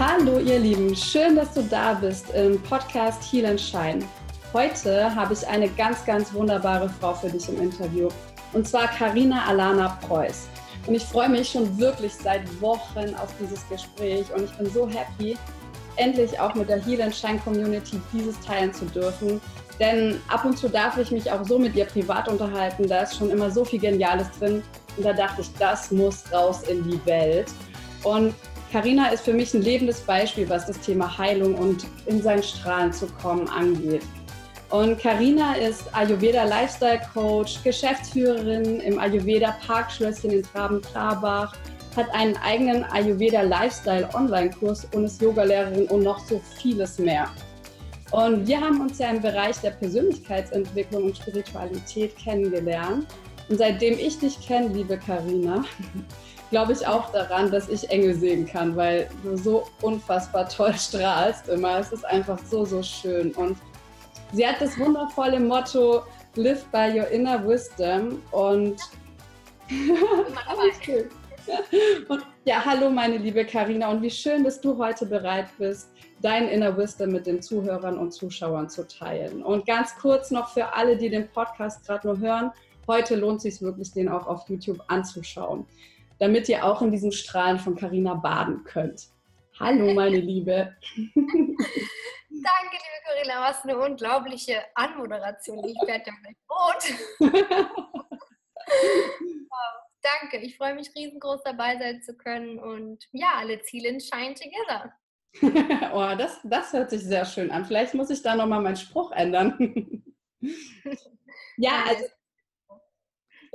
Hallo ihr Lieben, schön, dass du da bist im Podcast Heal and Shine. Heute habe ich eine ganz, ganz wunderbare Frau für dich im Interview und zwar Carina Alana Preuss. Und ich freue mich schon wirklich seit Wochen auf dieses Gespräch und ich bin so happy, endlich auch mit der Heal and Shine Community dieses teilen zu dürfen. Denn ab und zu darf ich mich auch so mit ihr privat unterhalten, da ist schon immer so viel Geniales drin und da dachte ich, das muss raus in die Welt. Und Carina ist für mich ein lebendes Beispiel, was das Thema Heilung und in sein Strahlen zu kommen angeht. Und Carina ist Ayurveda-Lifestyle-Coach, Geschäftsführerin im Ayurveda-Parkschlösschen in Traben-Trarbach, hat einen eigenen Ayurveda-Lifestyle-Online-Kurs und ist Yogalehrerin und noch so vieles mehr. Und wir haben uns ja im Bereich der Persönlichkeitsentwicklung und Spiritualität kennengelernt. Und seitdem ich dich kenne, liebe Carina, glaube ich auch daran, dass ich Engel sehen kann, weil du so unfassbar toll strahlst immer. Es ist einfach so, so schön. Und sie hat das wundervolle Motto, live by your inner wisdom. Und, und ja, hallo meine liebe Carina und wie schön, dass du heute bereit bist, dein inner wisdom mit den Zuhörern und Zuschauern zu teilen. Und ganz kurz noch für alle, die den Podcast gerade nur hören, heute lohnt es sich wirklich, den auch auf YouTube anzuschauen, damit ihr auch in diesem Strahlen von Carina baden könnt. Hallo, meine Liebe. Danke, liebe Carina, was eine unglaubliche Anmoderation. Ich werde ja gleich rot. Wow, danke, ich freue mich riesengroß dabei sein zu können und ja, let's heal and shine together. Oh, das hört sich sehr schön an. Vielleicht muss ich da nochmal meinen Spruch ändern. Ja, also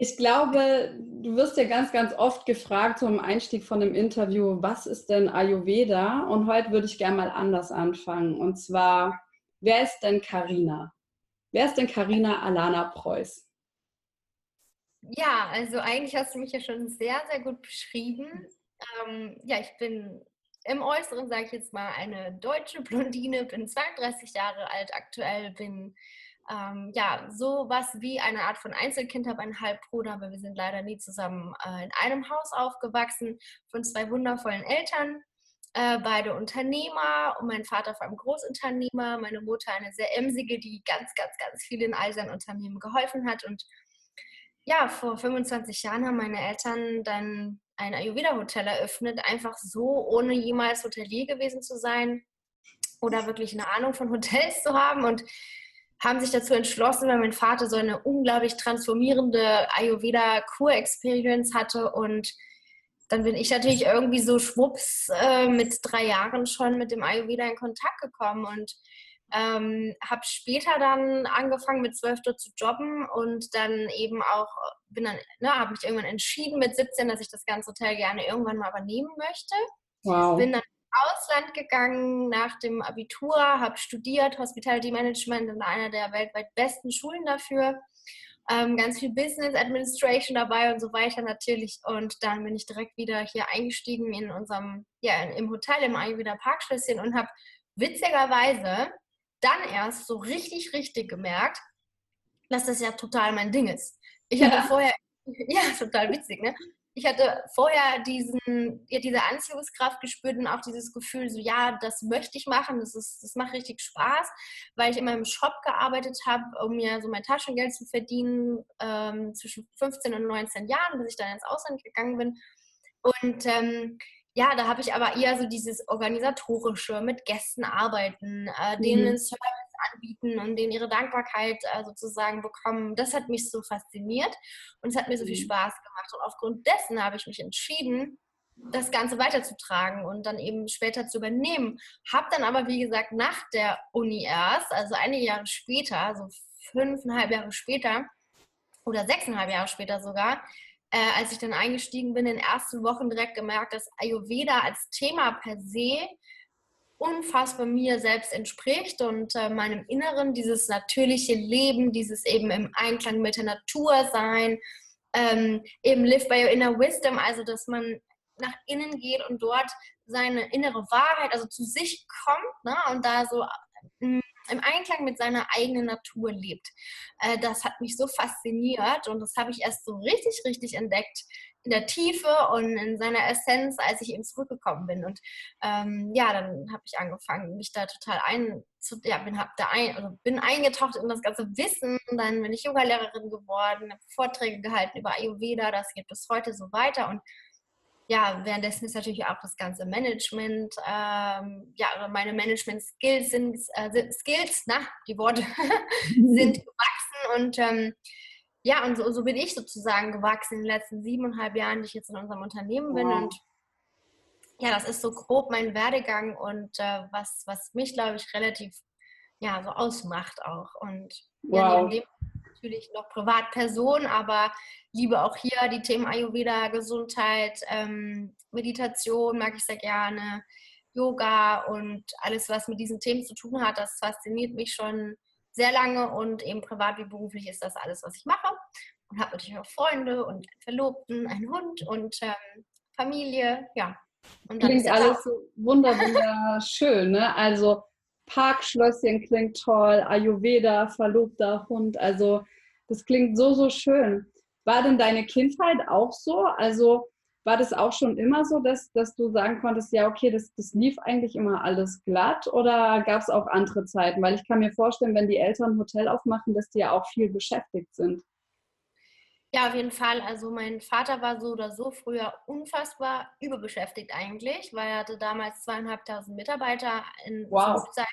ich glaube, du wirst ja ganz, ganz oft gefragt, so im Einstieg von dem Interview, was ist denn Ayurveda? Und heute würde ich gerne mal anders anfangen. Und zwar, wer ist denn Carina? Wer ist denn Carina Alana Preuss? Ja, also eigentlich hast du mich ja schon sehr, sehr gut beschrieben. Ja, ich bin im Äußeren, sage ich jetzt mal, eine deutsche Blondine, bin 32 Jahre alt aktuell, bin ja, sowas wie eine Art von Einzelkind, habe einen Halbbruder, aber wir sind leider nie zusammen in einem Haus aufgewachsen, von zwei wundervollen Eltern, beide Unternehmer und mein Vater vor allem Großunternehmer, meine Mutter eine sehr emsige, die ganz, ganz, ganz viel in all seinen Unternehmen geholfen hat und ja, vor 25 Jahren haben meine Eltern dann ein Ayurveda-Hotel eröffnet, einfach so, ohne jemals Hotelier gewesen zu sein oder wirklich eine Ahnung von Hotels zu haben und haben sich dazu entschlossen, weil mein Vater so eine unglaublich transformierende Ayurveda-Kur-Experience hatte und dann bin ich natürlich irgendwie so schwupps mit 3 Jahren schon mit dem Ayurveda in Kontakt gekommen und habe später dann angefangen mit 12 dort zu jobben und dann eben auch, habe mich irgendwann entschieden mit 17, dass ich das ganze Hotel gerne irgendwann mal übernehmen möchte. Wow. Bin dann Ausland gegangen nach dem Abitur, habe studiert, Hospitality Management in einer der weltweit besten Schulen dafür, ganz viel Business Administration dabei und so weiter natürlich und dann bin ich direkt wieder hier eingestiegen in unserem, ja im Hotel im Ayurveda-Parkschlösschen und habe witzigerweise dann erst so richtig gemerkt, dass das ja total mein Ding ist. Ich hatte vorher, ja total witzig, ne? Ich hatte vorher diese Anziehungskraft gespürt und auch dieses Gefühl, so ja, das möchte ich machen, das macht richtig Spaß, weil ich immer im Shop gearbeitet habe, um mir so mein Taschengeld zu verdienen, zwischen 15 und 19 Jahren, bis ich dann ins Ausland gegangen bin. Und ja, da habe ich aber eher so dieses Organisatorische, mit Gästen arbeiten, denen einen Service anbieten und denen ihre Dankbarkeit sozusagen bekommen. Das hat mich so fasziniert und es hat mir so viel Spaß gemacht. Und aufgrund dessen habe ich mich entschieden, das Ganze weiterzutragen und dann eben später zu übernehmen. Habe dann aber, wie gesagt, nach der Uni erst, also einige Jahre später, so 5,5 Jahre später oder 6,5 Jahre später sogar, als ich dann eingestiegen bin, in den ersten Wochen direkt gemerkt, dass Ayurveda als Thema per se unfassbar mir selbst entspricht und meinem Inneren dieses natürliche Leben, dieses eben im Einklang mit der Natur sein, eben live by your inner wisdom, also dass man nach innen geht und dort seine innere Wahrheit, also zu sich kommt, ne, und da so im Einklang mit seiner eigenen Natur lebt. Das hat mich so fasziniert und das habe ich erst so richtig, richtig entdeckt in der Tiefe und in seiner Essenz, als ich eben zurückgekommen bin. Und ja, dann habe ich angefangen, mich da total bin eingetaucht in das ganze Wissen. Dann bin ich Yoga-Lehrerin geworden, habe Vorträge gehalten über Ayurveda, das geht bis heute so weiter. Und ja, währenddessen ist natürlich auch das ganze Management, ja, meine Management-Skills sind gewachsen und ja, und so bin ich sozusagen gewachsen in den letzten 7,5 Jahren, die ich jetzt in unserem Unternehmen bin. Wow. Und ja, das ist so grob mein Werdegang und was mich, glaube ich, relativ ja, so ausmacht auch. Und wow. Ja, neben dem natürlich noch Privatperson, aber liebe auch hier die Themen Ayurveda, Gesundheit, Meditation mag ich sehr gerne, Yoga und alles, was mit diesen Themen zu tun hat, das fasziniert mich schon sehr lange und eben privat wie beruflich ist das alles, was ich mache. Und habe natürlich auch Freunde und einen Verlobten, einen Hund und Familie, ja. Und dann klingt ist alles so wunderschön, ne? Also Parkschlösschen klingt toll, Ayurveda, Verlobter, Hund, also das klingt so, so schön. War denn deine Kindheit auch so? Also war das auch schon immer so, dass du sagen konntest, ja okay, das lief eigentlich immer alles glatt, oder gab es auch andere Zeiten? Weil ich kann mir vorstellen, wenn die Eltern ein Hotel aufmachen, dass die ja auch viel beschäftigt sind. Ja, auf jeden Fall. Also mein Vater war so oder so früher unfassbar überbeschäftigt eigentlich, weil er hatte damals 2500 Mitarbeiter in wow. Zeit.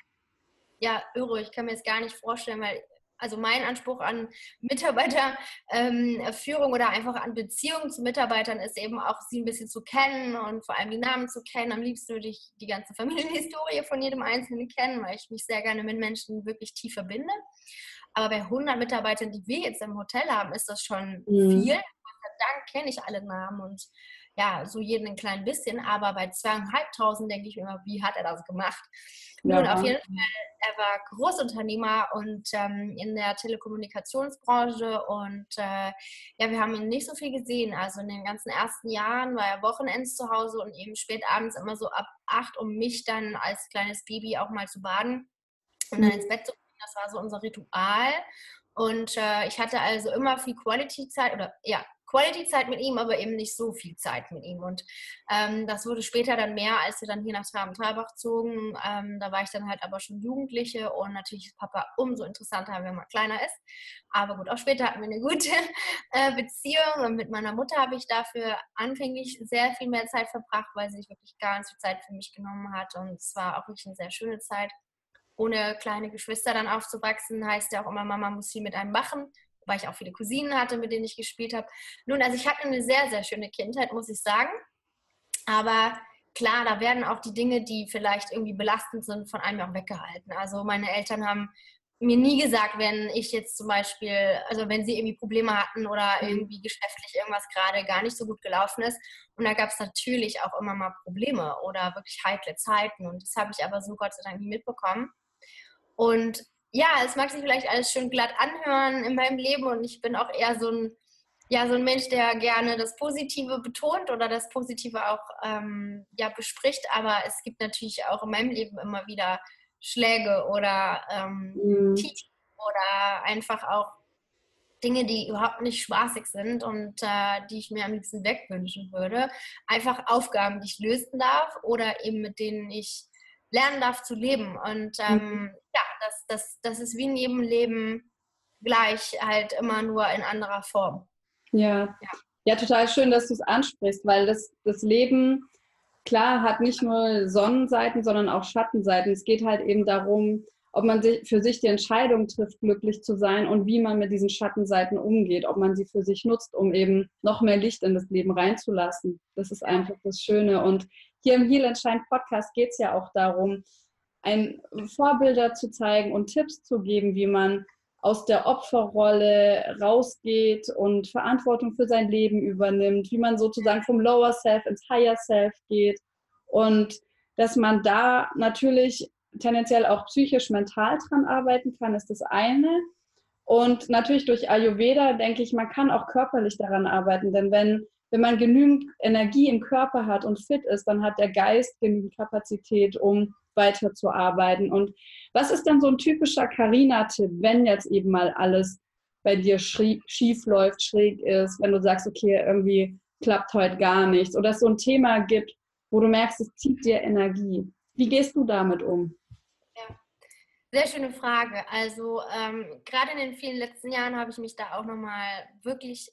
Ja, irre. Ich kann mir das gar nicht vorstellen, weil also mein Anspruch an Mitarbeiterführung oder einfach an Beziehungen zu Mitarbeitern ist eben auch, sie ein bisschen zu kennen und vor allem die Namen zu kennen. Am liebsten würde ich die ganze Familienhistorie von jedem Einzelnen kennen, weil ich mich sehr gerne mit Menschen wirklich tief verbinde. Aber bei 100 Mitarbeitern, die wir jetzt im Hotel haben, ist das schon viel. Gott sei Dank kenne ich alle Namen und ja, so jeden ein klein bisschen. Aber bei 2500 denke ich mir immer, wie hat er das gemacht? Ja. Nun, auf jeden Fall, er war Großunternehmer und in der Telekommunikationsbranche und ja, wir haben ihn nicht so viel gesehen. Also in den ganzen ersten Jahren war er wochenends zu Hause und eben spät abends immer so ab 8, um mich dann als kleines Baby auch mal zu baden und dann ins Bett zu bringen. Das war so unser Ritual und ich hatte also immer viel Quality-Zeit oder ja, Quality-Zeit mit ihm, aber eben nicht so viel Zeit mit ihm. Und das wurde später dann mehr, als wir dann hier nach Traben-Trarbach zogen. Da war ich dann halt aber schon Jugendliche und natürlich ist Papa umso interessanter, wenn man kleiner ist. Aber gut, auch später hatten wir eine gute Beziehung und mit meiner Mutter habe ich dafür anfänglich sehr viel mehr Zeit verbracht, weil sie sich wirklich ganz viel Zeit für mich genommen hat und es war auch wirklich eine sehr schöne Zeit. Ohne kleine Geschwister dann aufzuwachsen, heißt ja auch immer, Mama muss viel mit einem machen, weil ich auch viele Cousinen hatte, mit denen ich gespielt habe. Nun, also ich hatte eine sehr, sehr schöne Kindheit, muss ich sagen. Aber klar, da werden auch die Dinge, die vielleicht irgendwie belastend sind, von einem auch weggehalten. Also meine Eltern haben mir nie gesagt, wenn ich jetzt zum Beispiel, also wenn sie irgendwie Probleme hatten oder irgendwie geschäftlich irgendwas gerade gar nicht so gut gelaufen ist. Und da gab es natürlich auch immer mal Probleme oder wirklich heikle Zeiten. Und das habe ich aber so Gott sei Dank nie mitbekommen. Und ja, es mag sich vielleicht alles schön glatt anhören in meinem Leben und ich bin auch eher so ein Mensch, der gerne das Positive betont oder das Positive auch ja, bespricht, aber es gibt natürlich auch in meinem Leben immer wieder Schläge oder Titel oder einfach auch Dinge, die überhaupt nicht spaßig sind und die ich mir am liebsten wegwünschen würde. Einfach Aufgaben, die ich lösen darf oder eben mit denen ich lernen darf zu leben und ja, das ist wie in jedem Leben gleich, halt immer nur in anderer Form. Ja, total schön, dass du es ansprichst, weil das Leben, klar, hat nicht nur Sonnenseiten, sondern auch Schattenseiten. Es geht halt eben darum, ob man für sich die Entscheidung trifft, glücklich zu sein und wie man mit diesen Schattenseiten umgeht, ob man sie für sich nutzt, um eben noch mehr Licht in das Leben reinzulassen. Das ist einfach das Schöne und hier im Heal and Shine Podcast geht es ja auch darum, ein Vorbilder zu zeigen und Tipps zu geben, wie man aus der Opferrolle rausgeht und Verantwortung für sein Leben übernimmt, wie man sozusagen vom Lower Self ins Higher Self geht und dass man da natürlich tendenziell auch psychisch, mental dran arbeiten kann, ist das eine. Und natürlich durch Ayurveda, denke ich, man kann auch körperlich daran arbeiten, denn wenn man genügend Energie im Körper hat und fit ist, dann hat der Geist genügend Kapazität, um weiterzuarbeiten. Und was ist denn so ein typischer Carina-Tipp, wenn jetzt eben mal alles bei dir schief läuft, schräg ist, wenn du sagst, okay, irgendwie klappt heute gar nichts, oder es so ein Thema gibt, wo du merkst, es zieht dir Energie. Wie gehst du damit um? Ja, sehr schöne Frage. Also gerade in den vielen letzten Jahren habe ich mich da auch nochmal wirklich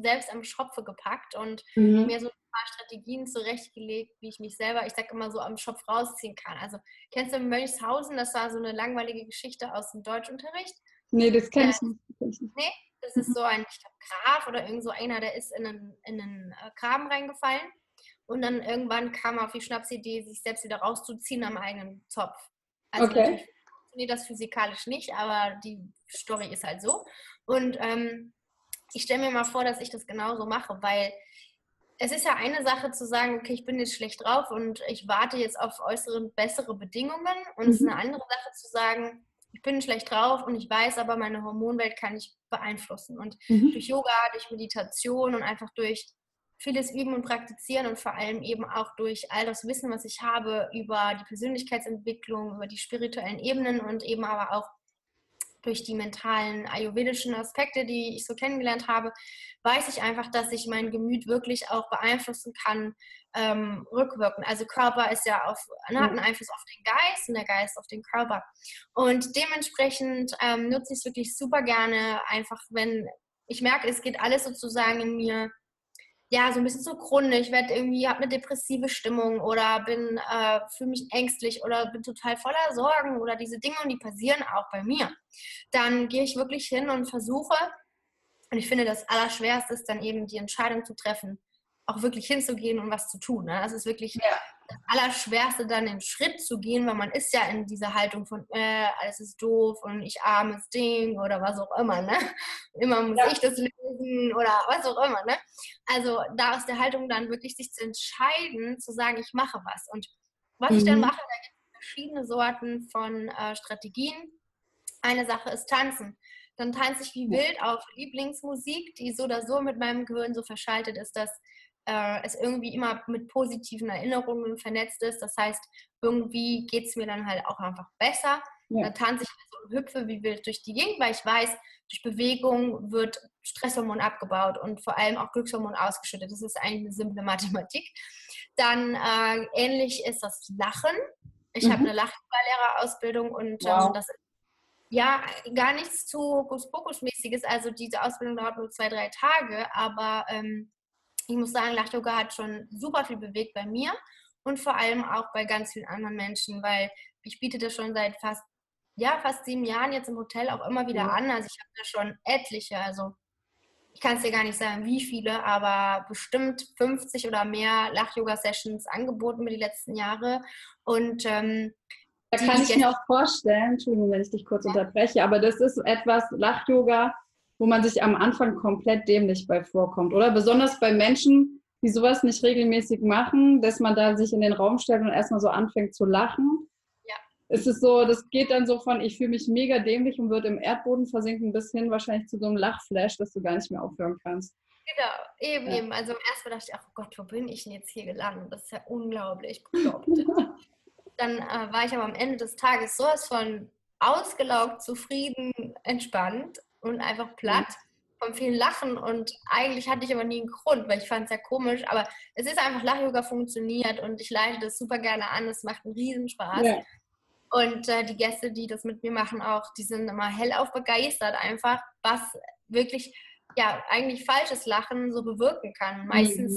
selbst am Schopfe gepackt und mir so ein paar Strategien zurechtgelegt, wie ich mich selber, ich sage immer so, am Schopf rausziehen kann. Also kennst du Mönchshausen? Das war so eine langweilige Geschichte aus dem Deutschunterricht. Nee, das kenne ich nicht. Nee, das ist so ein, ich glaube, Graf oder irgend so einer, der ist in einen Graben reingefallen. Und dann irgendwann kam auf die Schnapsidee, sich selbst wieder rauszuziehen am eigenen Zopf. Also okay. Nee, das physikalisch nicht, aber die Story ist halt so. Und ich stelle mir mal vor, dass ich das genauso mache, weil es ist ja eine Sache zu sagen, okay, ich bin jetzt schlecht drauf und ich warte jetzt auf äußere, bessere Bedingungen. Und es ist eine andere Sache zu sagen, ich bin schlecht drauf und ich weiß, aber meine Hormonwelt kann ich beeinflussen. Und durch Yoga, durch Meditation und einfach durch vieles Üben und Praktizieren und vor allem eben auch durch all das Wissen, was ich habe über die Persönlichkeitsentwicklung, über die spirituellen Ebenen und eben aber auch durch die mentalen, ayurvedischen Aspekte, die ich so kennengelernt habe, weiß ich einfach, dass ich mein Gemüt wirklich auch beeinflussen kann, rückwirkend. Also Körper ist ja hat einen Einfluss auf den Geist und der Geist auf den Körper. Und dementsprechend nutze ich es wirklich super gerne, einfach wenn ich merke, es geht alles sozusagen in mir, ja, so ein bisschen zugrunde. Ich werde irgendwie, habe eine depressive Stimmung oder bin, fühle mich ängstlich oder bin total voller Sorgen oder diese Dinge, und die passieren auch bei mir. Dann gehe ich wirklich hin und versuche, und ich finde, das Allerschwerste ist dann eben die Entscheidung zu treffen, auch wirklich hinzugehen und was zu tun. Ne? Das ist wirklich das Allerschwerste, dann den Schritt zu gehen, weil man ist ja in dieser Haltung von, alles ist doof und ich armes Ding oder was auch immer. Ne? Immer muss ich das lösen oder was auch immer. Ne? Also da aus der Haltung dann wirklich sich zu entscheiden, zu sagen, ich mache was. Und was ich dann mache, da gibt es verschiedene Sorten von Strategien. Eine Sache ist Tanzen. Dann tanze ich wie wild auf Lieblingsmusik, die so oder so mit meinem Gehirn so verschaltet ist, dass es irgendwie immer mit positiven Erinnerungen vernetzt ist. Das heißt, irgendwie geht es mir dann halt auch einfach besser. Ja. Dann tanze ich so und hüpfe wie wild durch die Gegend, weil ich weiß, durch Bewegung wird Stresshormon abgebaut und vor allem auch Glückshormon ausgeschüttet. Das ist eigentlich eine simple Mathematik. Dann ähnlich ist das Lachen. Ich habe eine Lachyoga-Lehrerausbildung und das ist ja gar nichts zu Hokuspokus-mäßiges. Also diese Ausbildung dauert nur 2-3 Tage, aber ich muss sagen, Lachyoga hat schon super viel bewegt bei mir und vor allem auch bei ganz vielen anderen Menschen, weil ich biete das schon seit fast 7 Jahren jetzt im Hotel auch immer wieder an. Also ich habe da schon etliche, also ich kann es dir gar nicht sagen, wie viele, aber bestimmt 50 oder mehr Lach-Yoga-Sessions angeboten über die letzten Jahre. Und da kann ich mir auch vorstellen, Entschuldigung, wenn ich dich kurz unterbreche, aber das ist etwas, Lach-Yoga, wo man sich am Anfang komplett dämlich bei vorkommt, oder? Besonders bei Menschen, die sowas nicht regelmäßig machen, dass man da sich in den Raum stellt und erstmal so anfängt zu lachen. Ja. Es ist so, das geht dann so von, ich fühle mich mega dämlich und würde im Erdboden versinken, bis hin wahrscheinlich zu so einem Lachflash, dass du gar nicht mehr aufhören kannst. Genau, eben. Also erstmal dachte ich, ach Gott, wo bin ich denn jetzt hier gelandet? Das ist ja unglaublich. Dann war ich aber am Ende des Tages sowas von ausgelaugt, zufrieden, entspannt und einfach platt vom vielen Lachen, und eigentlich hatte ich aber nie einen Grund, weil ich fand es ja komisch, aber es ist einfach, Lach-Yoga funktioniert und ich leite das super gerne an, es macht einen Riesenspaß. Ja. Und die Gäste, die das mit mir machen auch, die sind immer hellauf begeistert einfach, was wirklich, ja, eigentlich falsches Lachen so bewirken kann. Meistens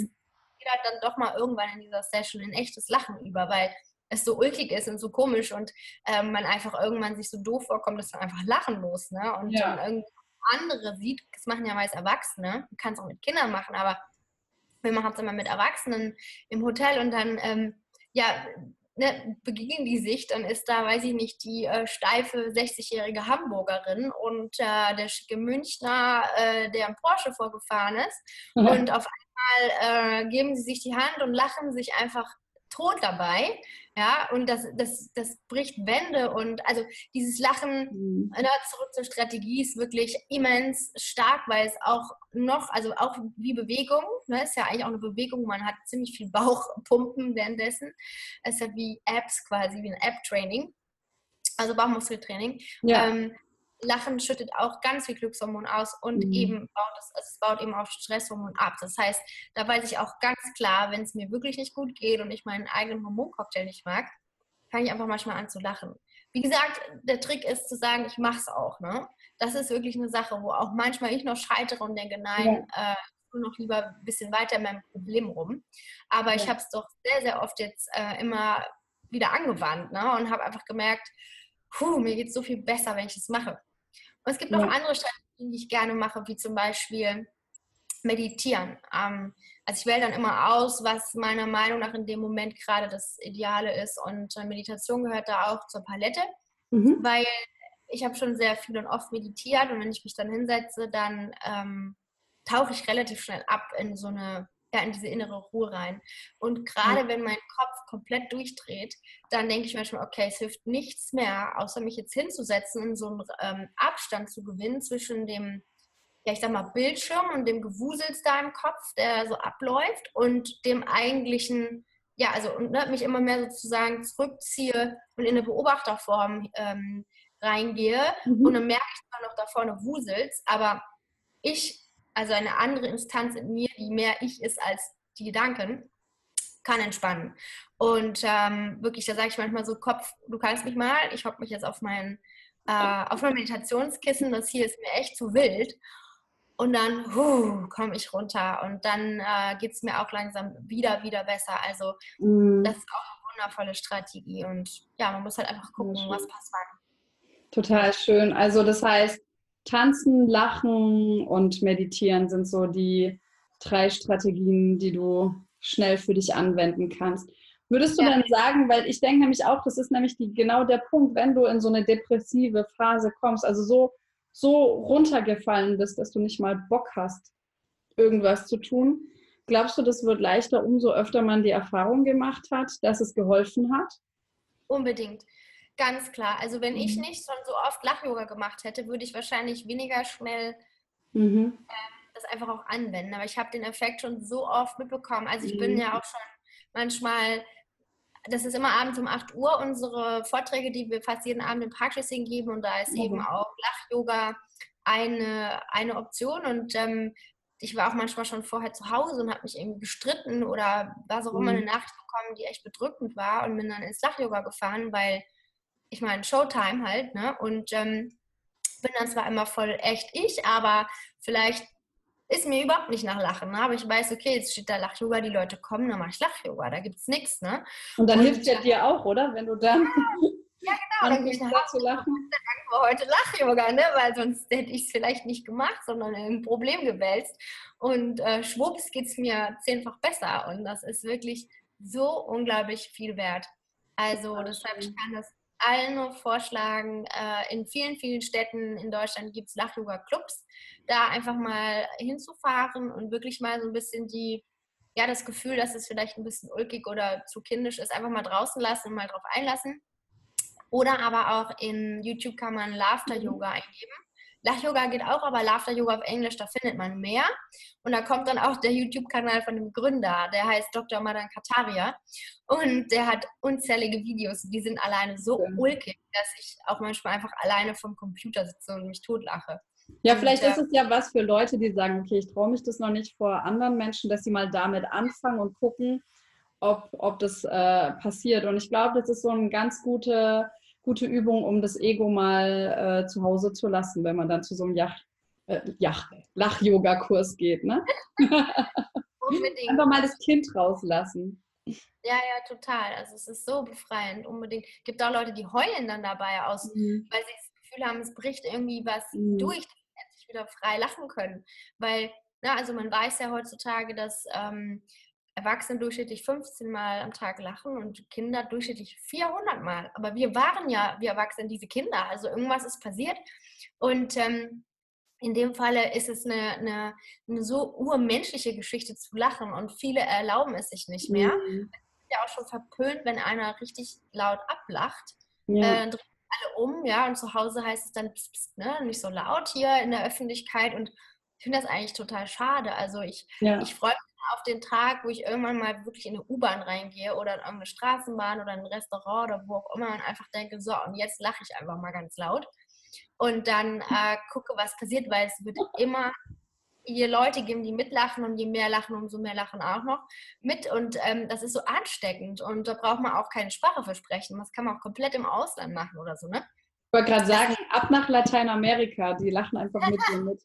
geht halt dann doch mal irgendwann in dieser Session ein echtes Lachen über, weil es so ulkig ist und so komisch und man einfach irgendwann sich so doof vorkommt, dass man einfach lachen muss, ne? Und dann irgendwie andere sieht, das machen ja meist Erwachsene, man kann es auch mit Kindern machen, aber wir machen es immer mit Erwachsenen im Hotel und dann begegnen die sich, dann ist da, weiß ich nicht, die steife 60-jährige Hamburgerin und der schicke Münchner, der im Porsche vorgefahren ist, und auf einmal geben sie sich die Hand und lachen sich einfach tot dabei, ja, und das bricht Wände, und also dieses Lachen, zurück zur Strategie, ist wirklich immens stark, weil es auch noch, also auch wie Bewegung, ne, ist ja eigentlich auch eine Bewegung, man hat ziemlich viel Bauchpumpen währenddessen, es ist ja wie Apps quasi, wie ein App-Training, also Bauchmuskeltraining, ja. Lachen schüttet auch ganz viel Glückshormon aus und eben baut eben auch Stresshormon ab. Das heißt, da weiß ich auch ganz klar, wenn es mir wirklich nicht gut geht und ich meinen eigenen Hormoncocktail nicht mag, fange ich einfach manchmal an zu lachen. Wie gesagt, der Trick ist zu sagen, ich mache es auch. Ne? Das ist wirklich eine Sache, wo auch manchmal ich noch scheitere und denke, nein, noch lieber ein bisschen weiter in meinem Problem rum. Aber ich habe es doch sehr, sehr oft jetzt immer wieder angewandt, ne? Und habe einfach gemerkt, mir geht es so viel besser, wenn ich das mache. Und es gibt noch andere Strategien, die ich gerne mache, wie zum Beispiel meditieren. Also ich wähle dann immer aus, was meiner Meinung nach in dem Moment gerade das Ideale ist. Und Meditation gehört da auch zur Palette, weil ich habe schon sehr viel und oft meditiert. Und wenn ich mich dann hinsetze, dann tauche ich relativ schnell ab in so eine, in diese innere Ruhe rein. Und gerade wenn mein Kopf komplett durchdreht, dann denke ich manchmal, okay, es hilft nichts mehr, außer mich jetzt hinzusetzen und so einen Abstand zu gewinnen zwischen dem, ja, ich sag mal, Bildschirm und dem Gewusels da im Kopf, der so abläuft, und dem eigentlichen, ja, also, und mich immer mehr sozusagen zurückziehe und in eine Beobachterform reingehe. Und dann merke ich zwar noch, da vorne wuselt's, aber also eine andere Instanz in mir, die mehr ich ist als die Gedanken, kann entspannen. Und wirklich, da sage ich manchmal so, Kopf, du kannst mich mal, ich hocke mich jetzt auf mein Meditationskissen, das hier ist mir echt zu wild. Und dann komme ich runter, und dann geht es mir auch langsam wieder besser. Also das ist auch eine wundervolle Strategie. Und ja, man muss halt einfach gucken, was passt rein. Total schön. Also das heißt, Tanzen, Lachen und Meditieren sind so die 3 Strategien, die du schnell für dich anwenden kannst. Würdest du dann sagen, weil ich denke nämlich auch, das ist nämlich genau der Punkt, wenn du in so eine depressive Phase kommst, also so runtergefallen bist, dass du nicht mal Bock hast, irgendwas zu tun, glaubst du, das wird leichter, umso öfter man die Erfahrung gemacht hat, dass es geholfen hat? Unbedingt. Ganz klar. Also wenn ich nicht schon so oft Lach-Yoga gemacht hätte, würde ich wahrscheinlich weniger schnell das einfach auch anwenden. Aber ich habe den Effekt schon so oft mitbekommen. Also ich bin ja auch schon manchmal, das ist immer abends um 8 Uhr unsere Vorträge, die wir fast jeden Abend im Parkschlösschen geben, und da ist eben auch Lach-Yoga eine Option. Und ich war auch manchmal schon vorher zu Hause und habe mich irgendwie gestritten oder was auch immer, eine Nachricht bekommen, die echt bedrückend war, und bin dann ins Lach-Yoga gefahren, weil ich meine, Showtime halt, ne? Und bin dann zwar immer voll echt ich, aber vielleicht ist mir überhaupt nicht nach Lachen, ne? Aber ich weiß, okay, jetzt steht da Lach-Yoga, die Leute kommen, dann mache ich Lach-Yoga, da gibt es nichts, ne? Und dann hilft ja dir auch, oder? Wenn du dann... Ja, genau, dann gehe ich nach Hause zu lachen. Dann war heute Lach-Yoga, ne? Weil sonst hätte ich es vielleicht nicht gemacht, sondern ein Problem gewälzt. Und schwupps geht es mir 10-fach besser. Und das ist wirklich so unglaublich viel wert. Also deshalb, ich kann das allen nur vorschlagen, in vielen, vielen Städten in Deutschland gibt es Lach-Yoga-Clubs, da einfach mal hinzufahren und wirklich mal so ein bisschen das Gefühl, dass es vielleicht ein bisschen ulkig oder zu kindisch ist, einfach mal draußen lassen und mal drauf einlassen. Oder aber auch in YouTube kann man Laughter-Yoga eingeben. Lach-Yoga geht auch, aber Laughter-Yoga auf Englisch, da findet man mehr. Und da kommt dann auch der YouTube-Kanal von dem Gründer, der heißt Dr. Madan Kataria. Und der hat unzählige Videos, die sind alleine so ulkig, dass ich auch manchmal einfach alleine vom Computer sitze und mich totlache. Ja, vielleicht ist es ja was für Leute, die sagen, okay, ich traue mich das noch nicht vor anderen Menschen, dass sie mal damit anfangen und gucken, ob das passiert. Und ich glaube, das ist so eine ganz gute Übung, um das Ego mal zu Hause zu lassen, wenn man dann zu so einem Lach-Yoga-Kurs geht, ne? Unbedingt. Einfach mal das Kind rauslassen. Ja, total. Also es ist so befreiend, unbedingt. Es gibt auch Leute, die heulen dann dabei aus, weil sie das Gefühl haben, es bricht irgendwie was durch, dass sie endlich wieder frei lachen können. Weil, also man weiß ja heutzutage, dass Erwachsene durchschnittlich 15 Mal am Tag lachen und Kinder durchschnittlich 400 Mal. Aber wir waren ja, wir Erwachsenen, diese Kinder. Also irgendwas ist passiert. Und in dem Falle ist es eine so urmenschliche Geschichte zu lachen. Und viele erlauben es sich nicht mehr. Es gibt ja auch schon verpönt, wenn einer richtig laut ablacht. Ja. Drehen alle um, ja, und zu Hause heißt es dann, pss, pss, ne, nicht so laut hier in der Öffentlichkeit. Und ich finde das eigentlich total schade. Also ich freue mich auf den Tag, wo ich irgendwann mal wirklich in eine U-Bahn reingehe oder in irgendeine Straßenbahn oder in ein Restaurant oder wo auch immer und einfach denke, so, und jetzt lache ich einfach mal ganz laut. Und dann gucke, was passiert, weil es wird immer... Je Leute geben, die mitlachen und je mehr lachen, umso mehr lachen auch noch mit. Und das ist so ansteckend und da braucht man auch keine Sprache für sprechen. Das kann man auch komplett im Ausland machen oder so, ne? Ich wollte gerade sagen, ab nach Lateinamerika, die lachen einfach mit dir mit.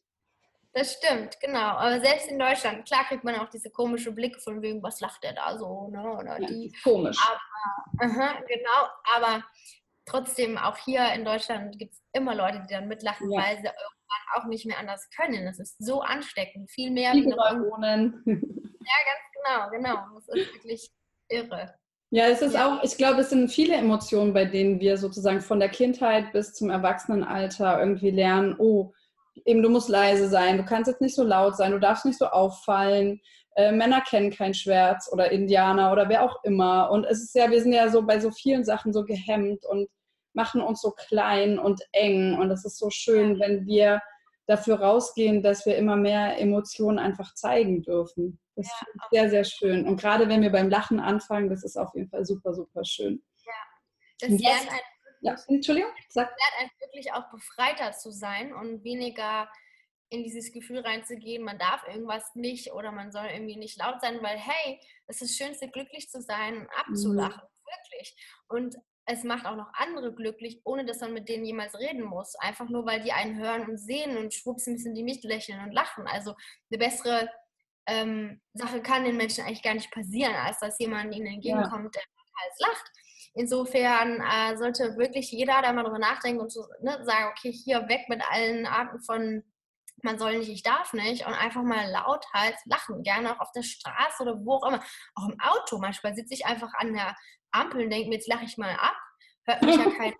Das stimmt, genau. Aber selbst in Deutschland, klar kriegt man auch diese komischen Blicke von wegen, was lacht der da so, ne? Oder ja, die. Komisch. Aber, genau, aber trotzdem, auch hier in Deutschland gibt es immer Leute, die dann mitlachen, weil sie auch nicht mehr anders können. Das ist so ansteckend. Viel mehr wie Neuronen. Ja, ganz genau. Das ist wirklich irre. Ja, es ist auch, ich glaube, es sind viele Emotionen, bei denen wir sozusagen von der Kindheit bis zum Erwachsenenalter irgendwie lernen, oh, eben du musst leise sein, du kannst jetzt nicht so laut sein, du darfst nicht so auffallen, Männer kennen keinen Schmerz oder Indianer oder wer auch immer. Und es ist ja, wir sind ja so bei so vielen Sachen so gehemmt und machen uns so klein und eng und das ist so schön, wenn wir dafür rausgehen, dass wir immer mehr Emotionen einfach zeigen dürfen. Das finde ich sehr, sehr schön. Und gerade wenn wir beim Lachen anfangen, das ist auf jeden Fall super, super schön. Ja, das lernt einen wirklich auch befreiter zu sein und weniger in dieses Gefühl reinzugehen, man darf irgendwas nicht oder man soll irgendwie nicht laut sein, weil hey, es ist das Schönste, glücklich zu sein und abzulachen, wirklich. Und es macht auch noch andere glücklich, ohne dass man mit denen jemals reden muss. Einfach nur, weil die einen hören und sehen und schwupps müssen die mich lächeln und lachen. Also eine bessere Sache kann den Menschen eigentlich gar nicht passieren, als dass jemand ihnen entgegenkommt, der halt lacht. Insofern sollte wirklich jeder da mal drüber nachdenken und so, ne, sagen, okay, hier weg mit allen Arten von man soll nicht, ich darf nicht und einfach mal laut halt lachen, gerne auch auf der Straße oder wo auch immer, auch im Auto manchmal sitze ich einfach an der Ampel und denke mir, jetzt lache ich mal ab, hört mich ja keiner,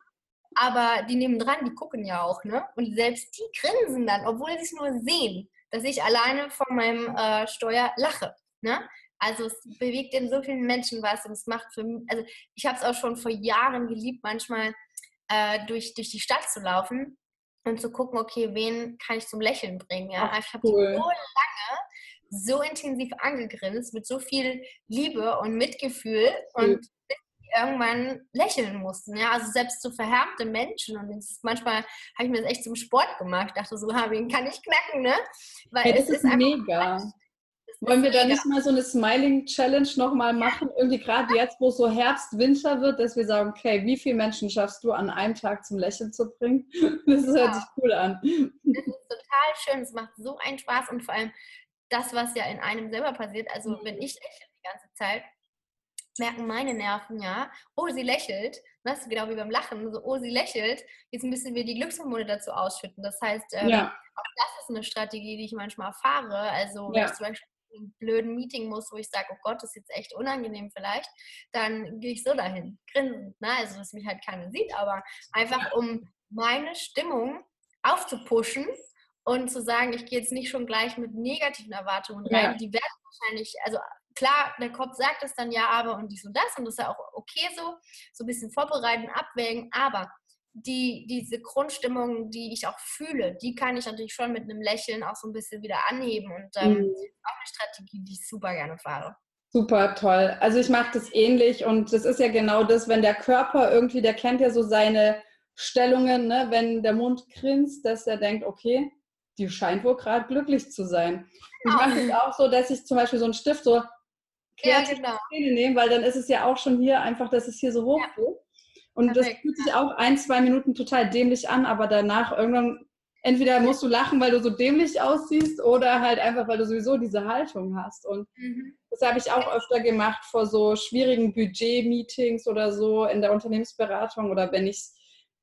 aber die nebendran, die gucken ja auch, ne, und selbst die grinsen dann, obwohl sie es nur sehen, dass ich alleine von meinem Steuer lache, ne, also es bewegt in so vielen Menschen was und es macht für mich, also ich habe es auch schon vor Jahren geliebt, manchmal durch die Stadt zu laufen, und zu gucken, okay, wen kann ich zum Lächeln bringen, ja. Ach, ich habe die so lange, so intensiv angegrinst, mit so viel Liebe und Mitgefühl und bis ich irgendwann lächeln mussten, ja. Also selbst so verhärmte Menschen und manchmal habe ich mir das echt zum Sport gemacht, dachte so, wen kann ich knacken, ne? Weil hey, das ist mega. Wollen wir da nicht mal so eine Smiling-Challenge nochmal machen? Irgendwie gerade jetzt, wo es so Herbst, Winter wird, dass wir sagen, okay, wie viele Menschen schaffst du an einem Tag zum Lächeln zu bringen? Das hört sich cool an. Das ist total schön, es macht so einen Spaß und vor allem das, was ja in einem selber passiert, also wenn ich lächle die ganze Zeit, merken meine Nerven oh, sie lächelt, das ist genau wie beim Lachen, so, oh, sie lächelt, jetzt müssen wir die Glückshormone dazu ausschütten. Das heißt, auch das ist eine Strategie, die ich manchmal erfahre, also wenn ich zum Beispiel einem blöden Meeting muss, wo ich sage, oh Gott, das ist jetzt echt unangenehm vielleicht, dann gehe ich so dahin, grinsend, ne? Also dass mich halt keiner sieht, aber einfach um meine Stimmung aufzupushen und zu sagen, ich gehe jetzt nicht schon gleich mit negativen Erwartungen rein, die werden wahrscheinlich, also klar, der Kopf sagt es dann aber und dies und das ist ja auch okay so ein bisschen vorbereiten, abwägen, aber diese Grundstimmung, die ich auch fühle, die kann ich natürlich schon mit einem Lächeln auch so ein bisschen wieder anheben und auch eine Strategie, die ich super gerne fahre. Super toll. Also ich mache das ähnlich und das ist ja genau das, wenn der Körper irgendwie, der kennt ja so seine Stellungen, ne? Wenn der Mund grinst, dass er denkt, okay, die scheint wohl gerade glücklich zu sein. Genau. Ich mache es auch so, dass ich zum Beispiel so einen Stift so nehme, weil dann ist es ja auch schon hier einfach, dass es hier so hoch geht. Und das fühlt sich auch 1-2 Minuten total dämlich an, aber danach irgendwann, entweder musst du lachen, weil du so dämlich aussiehst oder halt einfach, weil du sowieso diese Haltung hast. Und das habe ich auch öfter gemacht vor so schwierigen Budget-Meetings oder so in der Unternehmensberatung oder wenn ich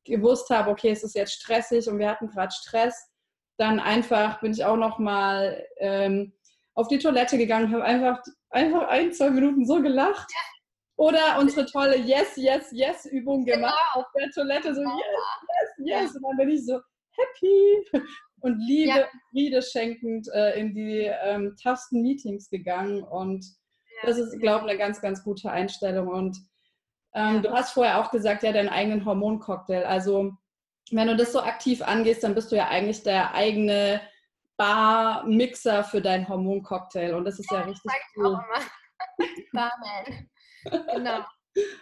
gewusst habe, okay, es ist jetzt stressig und wir hatten gerade Stress, dann einfach bin ich auch nochmal auf die Toilette gegangen, habe einfach 1-2 Minuten so gelacht. Ja. Oder unsere tolle Yes-Yes-Yes-Übung gemacht auf der Toilette. So Yes-Yes-Yes. Und dann bin ich so happy und Liebe, Friede schenkend in die toughen Meetings gegangen. Und Das ist, glaube ich, eine ganz, ganz gute Einstellung. Und du hast vorher auch gesagt, ja, deinen eigenen Hormoncocktail. Also wenn du das so aktiv angehst, dann bist du ja eigentlich der eigene Bar-Mixer für deinen Hormoncocktail. Und das ist ja richtig cool. Barman. Genau.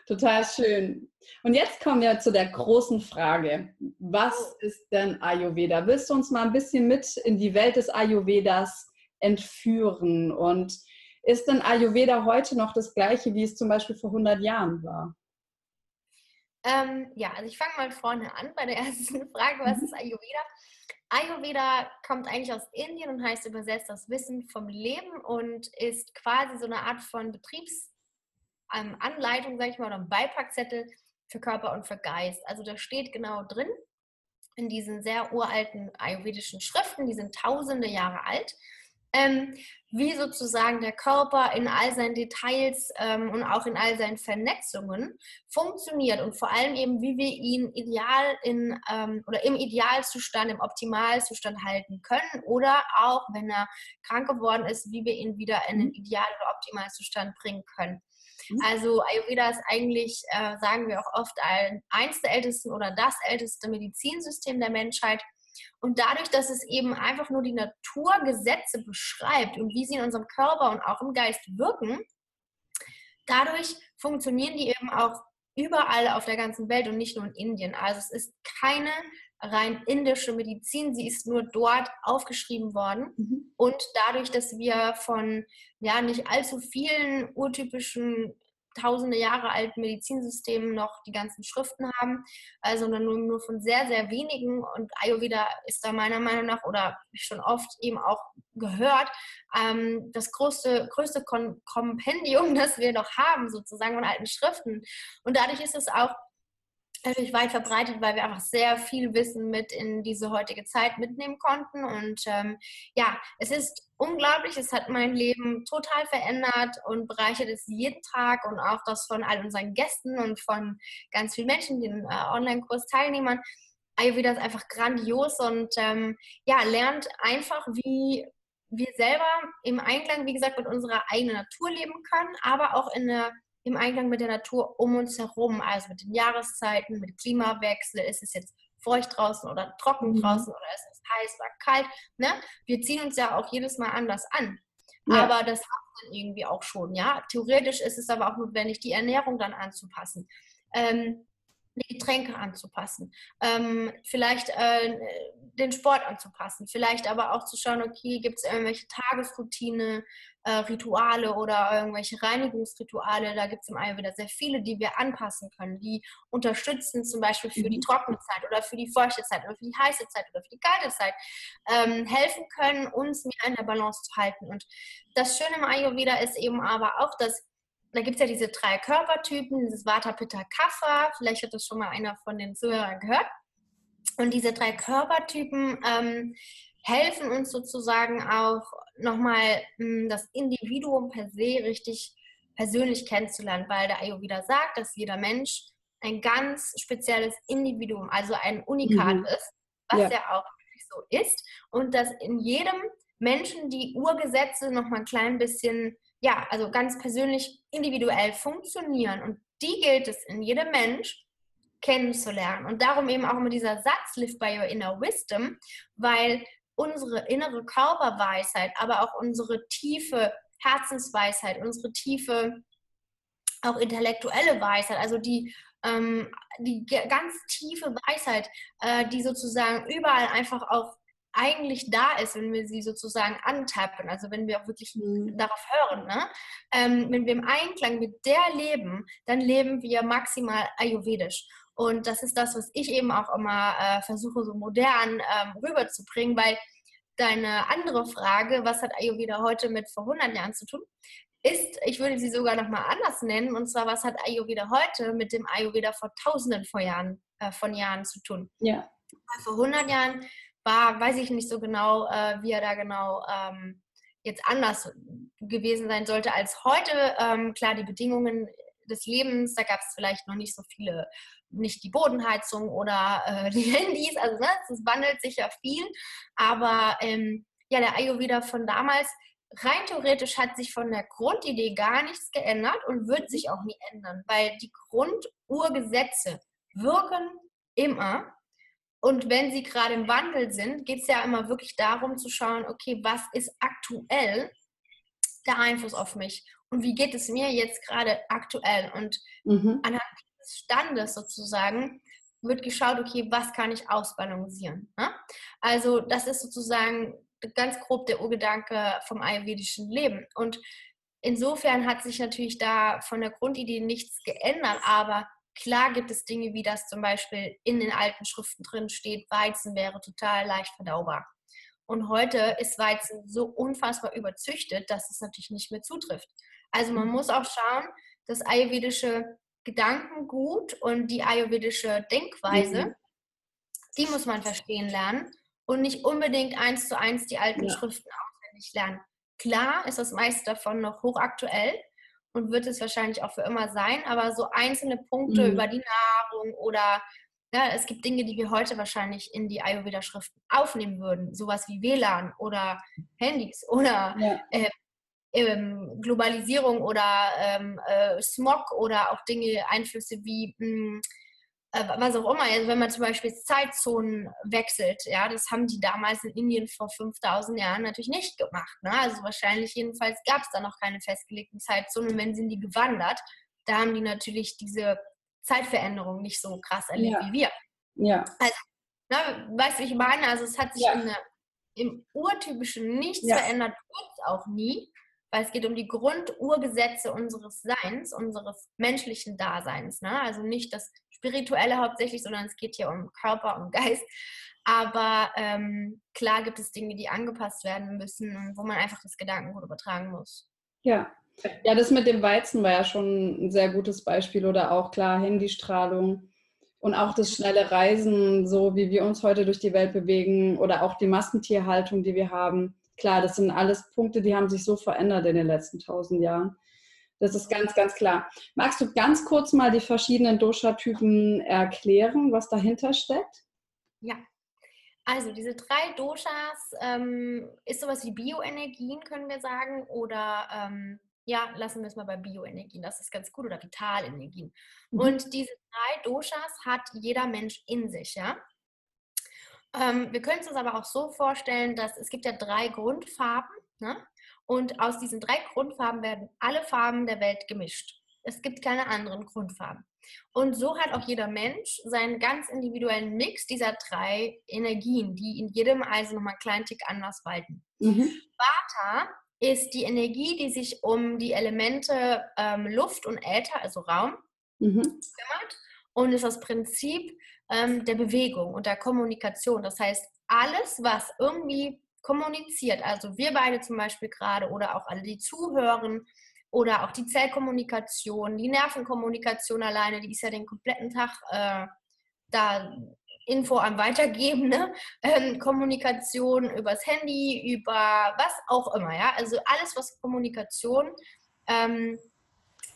Total schön. Und jetzt kommen wir zu der großen Frage. Was ist denn Ayurveda? Willst du uns mal ein bisschen mit in die Welt des Ayurvedas entführen? Und ist denn Ayurveda heute noch das Gleiche, wie es zum Beispiel vor 100 Jahren war? Ja, also ich fange mal vorne an bei der ersten Frage, was ist Ayurveda? Ayurveda kommt eigentlich aus Indien und heißt übersetzt das Wissen vom Leben und ist quasi so eine Art von Betriebsanleitung, sage ich mal, oder ein Beipackzettel für Körper und für Geist. Also da steht genau drin, in diesen sehr uralten ayurvedischen Schriften, die sind tausende Jahre alt, wie sozusagen der Körper in all seinen Details und auch in all seinen Vernetzungen funktioniert und vor allem eben, wie wir ihn ideal in oder im Idealzustand, im Optimalzustand halten können oder auch, wenn er krank geworden ist, wie wir ihn wieder in den Ideal- oder Optimalzustand bringen können. Also Ayurveda ist eigentlich, sagen wir auch oft, eins der ältesten oder das älteste Medizinsystem der Menschheit. Und dadurch, dass es eben einfach nur die Naturgesetze beschreibt und wie sie in unserem Körper und auch im Geist wirken, dadurch funktionieren die eben auch überall auf der ganzen Welt und nicht nur in Indien. Also es ist keine rein indische Medizin, sie ist nur dort aufgeschrieben worden. Und dadurch, dass wir von ja nicht allzu vielen urtypischen tausende Jahre alten Medizinsystemen noch die ganzen Schriften haben, sondern also nur von sehr, sehr wenigen. Und Ayurveda ist da meiner Meinung nach, oder schon oft eben auch gehört, das größte Kompendium, das wir noch haben, sozusagen von alten Schriften. Und dadurch ist es auch natürlich weit verbreitet, weil wir einfach sehr viel Wissen mit in diese heutige Zeit mitnehmen konnten. Und ja, es ist unglaublich, es hat mein Leben total verändert und bereichert es jeden Tag und auch das von all unseren Gästen und von ganz vielen Menschen, den Online-Kurs-Teilnehmern. Ayurveda ist einfach grandios und ja, lernt einfach, wie wir selber im Einklang, wie gesagt, mit unserer eigenen Natur leben können, aber auch im Einklang mit der Natur um uns herum, also mit den Jahreszeiten, mit Klimawechsel, ist es jetzt feucht draußen oder trocken draußen oder ist es heiß oder kalt, ne? Wir ziehen uns ja auch jedes Mal anders an, aber das haben wir irgendwie auch schon, ja. Theoretisch ist es aber auch notwendig, die Ernährung dann anzupassen, die Getränke anzupassen, vielleicht den Sport anzupassen, vielleicht aber auch zu schauen, okay, gibt es irgendwelche Tagesroutine, Rituale oder irgendwelche Reinigungsrituale, da gibt es im Ayurveda sehr viele, die wir anpassen können, die unterstützen zum Beispiel für die trockene Zeit oder für die feuchte Zeit oder für die heiße Zeit oder für die kalte Zeit, helfen können, uns mehr in der Balance zu halten. Und das Schöne im Ayurveda ist eben aber auch, dass da gibt es ja diese drei Körpertypen, dieses Vata, Pitta, Kapha, vielleicht hat das schon mal einer von den Zuhörern gehört. Und diese drei Körpertypen helfen uns sozusagen auch nochmal das Individuum per se richtig persönlich kennenzulernen, weil der Ayurveda sagt, dass jeder Mensch ein ganz spezielles Individuum, also ein Unikat ist, was ja auch wirklich so ist. Und dass in jedem Menschen die Urgesetze nochmal ein klein bisschen, ja, also ganz persönlich individuell funktionieren. Und die gilt es in jedem Mensch kennenzulernen. Und darum eben auch immer dieser Satz, live by your inner wisdom, weil unsere innere Körperweisheit, aber auch unsere tiefe Herzensweisheit, unsere tiefe auch intellektuelle Weisheit, also die ganz tiefe Weisheit, die sozusagen überall einfach auch eigentlich da ist, wenn wir sie sozusagen antappen, also wenn wir auch wirklich darauf hören, ne? Wenn wir im Einklang mit der leben, dann leben wir maximal ayurvedisch. Und das ist das, was ich eben auch immer versuche, so modern rüberzubringen, weil deine andere Frage, was hat Ayurveda heute mit vor 100 Jahren zu tun, ist, ich würde sie sogar nochmal anders nennen, und zwar, was hat Ayurveda heute mit dem Ayurveda vor Tausenden von Jahren zu tun? Ja. Vor 100 Jahren war, weiß ich nicht so genau, wie er da genau jetzt anders gewesen sein sollte als heute. Klar, die Bedingungen des Lebens, da gab es vielleicht noch nicht so viele, nicht die Bodenheizung oder die Handys, also es wandelt sich ja viel. Aber ja, der Ayurveda von damals rein theoretisch hat sich von der Grundidee gar nichts geändert und wird sich auch nie ändern, weil die Grundurgesetze wirken immer. Und wenn sie gerade im Wandel sind, geht es ja immer wirklich darum zu schauen, okay, was ist aktuell der Einfluss auf mich? Und wie geht es mir jetzt gerade aktuell? Und anhand des Standes sozusagen wird geschaut, okay, was kann ich ausbalancieren? Ne? Also das ist sozusagen ganz grob der Urgedanke vom ayurvedischen Leben. Und insofern hat sich natürlich da von der Grundidee nichts geändert, aber klar gibt es Dinge, wie das zum Beispiel in den alten Schriften drin steht, Weizen wäre total leicht verdaubar. Und heute ist Weizen so unfassbar überzüchtet, dass es natürlich nicht mehr zutrifft. Also man muss auch schauen, das ayurvedische Gedankengut und die ayurvedische Denkweise, die muss man verstehen lernen und nicht unbedingt 1:1 die alten Schriften auswendig lernen. Klar ist das meiste davon noch hochaktuell und wird es wahrscheinlich auch für immer sein, aber so einzelne Punkte über die Nahrung oder ja, es gibt Dinge, die wir heute wahrscheinlich in die Ayurveda-Schriften aufnehmen würden, sowas wie WLAN oder Handys oder Globalisierung oder Smog oder auch Dinge, Einflüsse wie was auch immer. Also wenn man zum Beispiel Zeitzonen wechselt, ja, das haben die damals in Indien vor 5000 Jahren natürlich nicht gemacht. Ne? Also wahrscheinlich jedenfalls gab es da noch keine festgelegten Zeitzonen. Und wenn sind die gewandert, da haben die natürlich diese Zeitveränderung nicht so krass erlebt wie wir. Ja. Also, ne, weißt du, wie ich meine? Also es hat sich im Urtypischen nichts verändert, wird es auch nie, weil es geht um die Grundurgesetze unseres Seins, unseres menschlichen Daseins. Ne? Also nicht das Spirituelle hauptsächlich, sondern es geht hier um Körper, um Geist. Aber klar gibt es Dinge, die angepasst werden müssen und wo man einfach das Gedankengut übertragen muss. Ja. Ja, das mit dem Weizen war ja schon ein sehr gutes Beispiel oder auch klar Handystrahlung und auch das schnelle Reisen, so wie wir uns heute durch die Welt bewegen oder auch die Massentierhaltung, die wir haben. Klar, das sind alles Punkte, die haben sich so verändert in den letzten 1000 Jahren. Das ist ganz, ganz klar. Magst du ganz kurz mal die verschiedenen Dosha-Typen erklären, was dahinter steckt? Ja. Also diese 3 Doshas ist sowas wie Bioenergien, können wir sagen, oder ja, lassen wir es mal bei Bioenergien, das ist ganz gut, oder Vitalenergien. Und diese 3 Doshas hat jeder Mensch in sich, ja. Wir können es uns aber auch so vorstellen, dass es gibt ja 3 Grundfarben, ne? Und aus diesen 3 Grundfarben werden alle Farben der Welt gemischt. Es gibt keine anderen Grundfarben. Und so hat auch jeder Mensch seinen ganz individuellen Mix dieser 3 Energien, die in jedem also nochmal einen kleinen Tick anders walten. Vata ist die Energie, die sich um die Elemente Luft und Äther, also Raum, kümmert und ist das Prinzip der Bewegung und der Kommunikation. Das heißt, alles, was irgendwie kommuniziert, also wir beide zum Beispiel gerade oder auch alle, die zuhören, oder auch die Zellkommunikation, die Nervenkommunikation alleine, die ist ja den kompletten Tag da Info am Weitergeben, ne? Kommunikation übers Handy, über was auch immer, ja. Also alles, was Kommunikation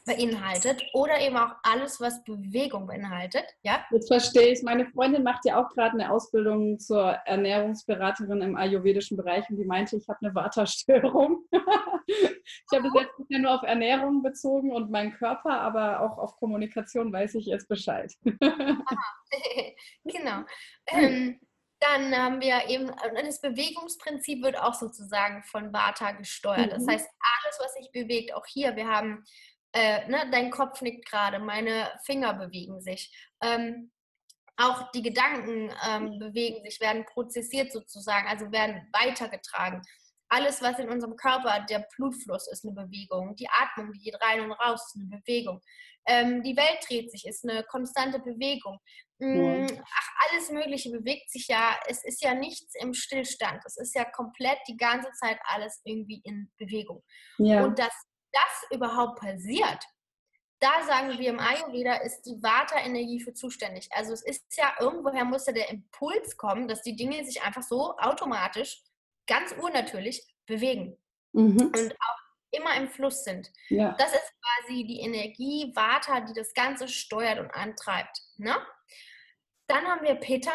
beinhaltet oder eben auch alles, was Bewegung beinhaltet, ja. Jetzt verstehe ich. Meine Freundin macht ja auch gerade eine Ausbildung zur Ernährungsberaterin im ayurvedischen Bereich und die meinte, ich habe eine Vata-Störung. Ich habe bis jetzt nicht nur auf Ernährung bezogen und meinen Körper, aber auch auf Kommunikation weiß ich jetzt Bescheid. Genau. Dann haben wir eben, das Bewegungsprinzip wird auch sozusagen von Vata gesteuert. Das heißt, alles, was sich bewegt, auch hier, wir haben, ne, dein Kopf nickt gerade, meine Finger bewegen sich. Auch die Gedanken bewegen sich, werden prozessiert sozusagen, also werden weitergetragen. Alles, was in unserem Körper, der Blutfluss ist eine Bewegung, die Atmung, die geht rein und raus, ist eine Bewegung. Die Welt dreht sich, ist eine konstante Bewegung. Alles Mögliche bewegt sich ja, es ist ja nichts im Stillstand, es ist ja komplett die ganze Zeit alles irgendwie in Bewegung. Ja. Und dass das überhaupt passiert, da sagen wir im Ayurveda, ist die Vata-Energie für zuständig. Also es ist ja, irgendwoher muss ja der Impuls kommen, dass die Dinge sich einfach so automatisch ganz unnatürlich bewegen und auch immer im Fluss sind. Ja. Das ist quasi die Energie Vata, die das Ganze steuert und antreibt. Ne? Dann haben wir Pitta.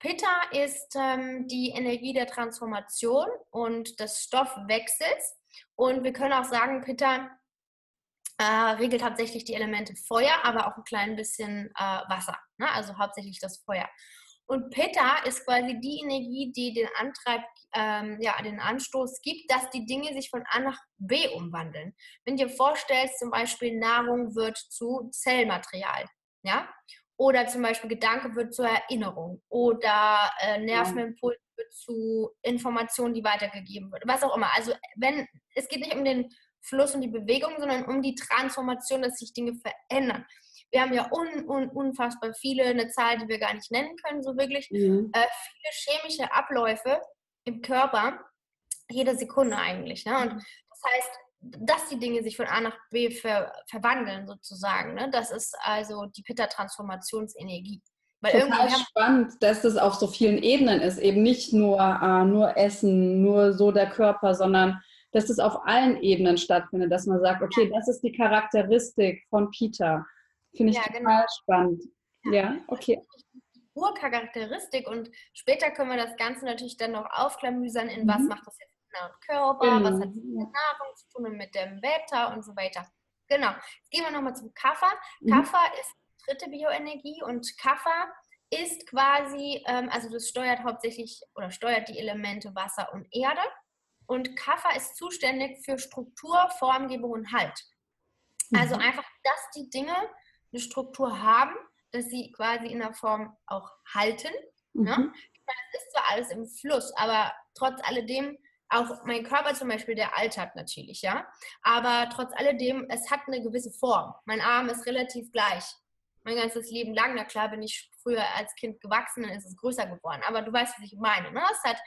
Pitta ist die Energie der Transformation und des Stoffwechsels. Und wir können auch sagen, Pitta regelt hauptsächlich die Elemente Feuer, aber auch ein klein bisschen Wasser, ne? Also hauptsächlich das Feuer. Und Pitta ist quasi die Energie, die den Antrieb, den Anstoß gibt, dass die Dinge sich von A nach B umwandeln. Wenn du dir vorstellst, zum Beispiel Nahrung wird zu Zellmaterial, ja? Oder zum Beispiel Gedanke wird zur Erinnerung oder Nervenimpuls wird zu Informationen, die weitergegeben wird, was auch immer. Also wenn es geht nicht um den Fluss und die Bewegung, sondern um die Transformation, dass sich Dinge verändern. Wir haben ja unfassbar viele, eine Zahl, die wir gar nicht nennen können, so wirklich, viele chemische Abläufe im Körper, jede Sekunde eigentlich. Ne? Und das heißt, dass die Dinge sich von A nach B verwandeln sozusagen. Ne? Das ist also die Pitta-Transformationsenergie. Total spannend, dass das auf so vielen Ebenen ist. Eben nicht nur, nur Essen, nur so der Körper, sondern dass das auf allen Ebenen stattfindet. Dass man sagt, okay, das ist die Charakteristik von Pitta. Finde ich total spannend. Ja, okay. Urcharakteristik, und später können wir das Ganze natürlich dann noch aufklamüsern, in was macht das jetzt mit dem Körper, was hat es mit der Nahrung zu tun und mit dem Wetter und so weiter. Genau. Jetzt gehen wir nochmal zum Kapha. Kapha ist die dritte Bioenergie, und Kapha ist quasi, also das steuert hauptsächlich oder steuert die Elemente Wasser und Erde, und Kapha ist zuständig für Struktur, Formgebung und Halt. Also einfach, dass die Dinge eine Struktur haben, dass sie quasi in der Form auch halten. Ne? Ich meine, es ist zwar alles im Fluss, aber trotz alledem, auch mein Körper zum Beispiel, der altert natürlich, ja. Aber trotz alledem, es hat eine gewisse Form. Mein Arm ist relativ gleich. Mein ganzes Leben lang, na klar, bin ich früher als Kind gewachsen, dann ist es größer geworden. Aber du weißt, was ich meine. Ne? Es hat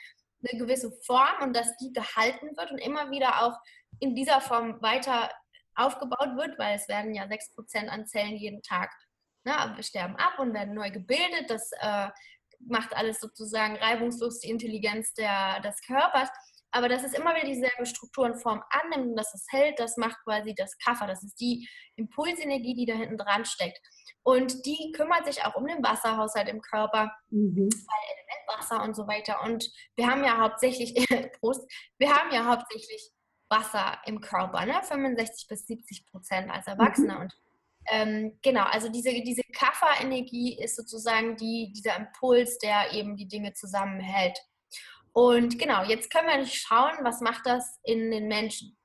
eine gewisse Form, und dass die gehalten wird und immer wieder auch in dieser Form weiter aufgebaut wird, weil es werden ja 6% an Zellen jeden Tag, ne, sterben ab und werden neu gebildet. Das macht alles sozusagen reibungslos die Intelligenz des Körpers. Aber dass es immer wieder dieselbe Struktur und Form annimmt und dass es hält, das macht quasi das Kapha. Das ist die Impulsenergie, die da hinten dran steckt. Und die kümmert sich auch um den Wasserhaushalt im Körper, weil Elementwasser und so weiter. Und wir haben ja hauptsächlich, Wasser im Körper, ne? 65-70% als Erwachsener. Und genau, also diese Kapha-Energie ist sozusagen dieser Impuls, der eben die Dinge zusammenhält. Und genau, jetzt können wir schauen, was macht das in den Menschen.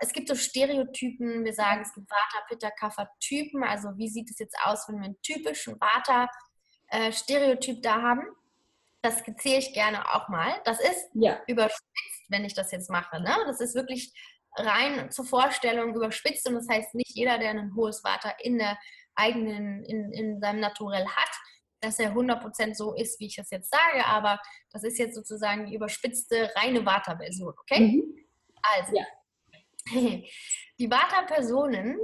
Es gibt so Stereotypen, wir sagen, es gibt Vata, Pitta, Kapha-Typen, also wie sieht es jetzt aus, wenn wir einen typischen Vata-Stereotyp da haben? Das skizziere ich gerne auch mal. Das ist überspitzt, wenn ich das jetzt mache. Ne? Das ist wirklich rein zur Vorstellung überspitzt, und das heißt, nicht jeder, der ein hohes Vata in seinem Naturell hat, dass er 100% so ist, wie ich das jetzt sage, aber das ist jetzt sozusagen die überspitzte, reine Vata-Version, okay? Also, die Vata-Personen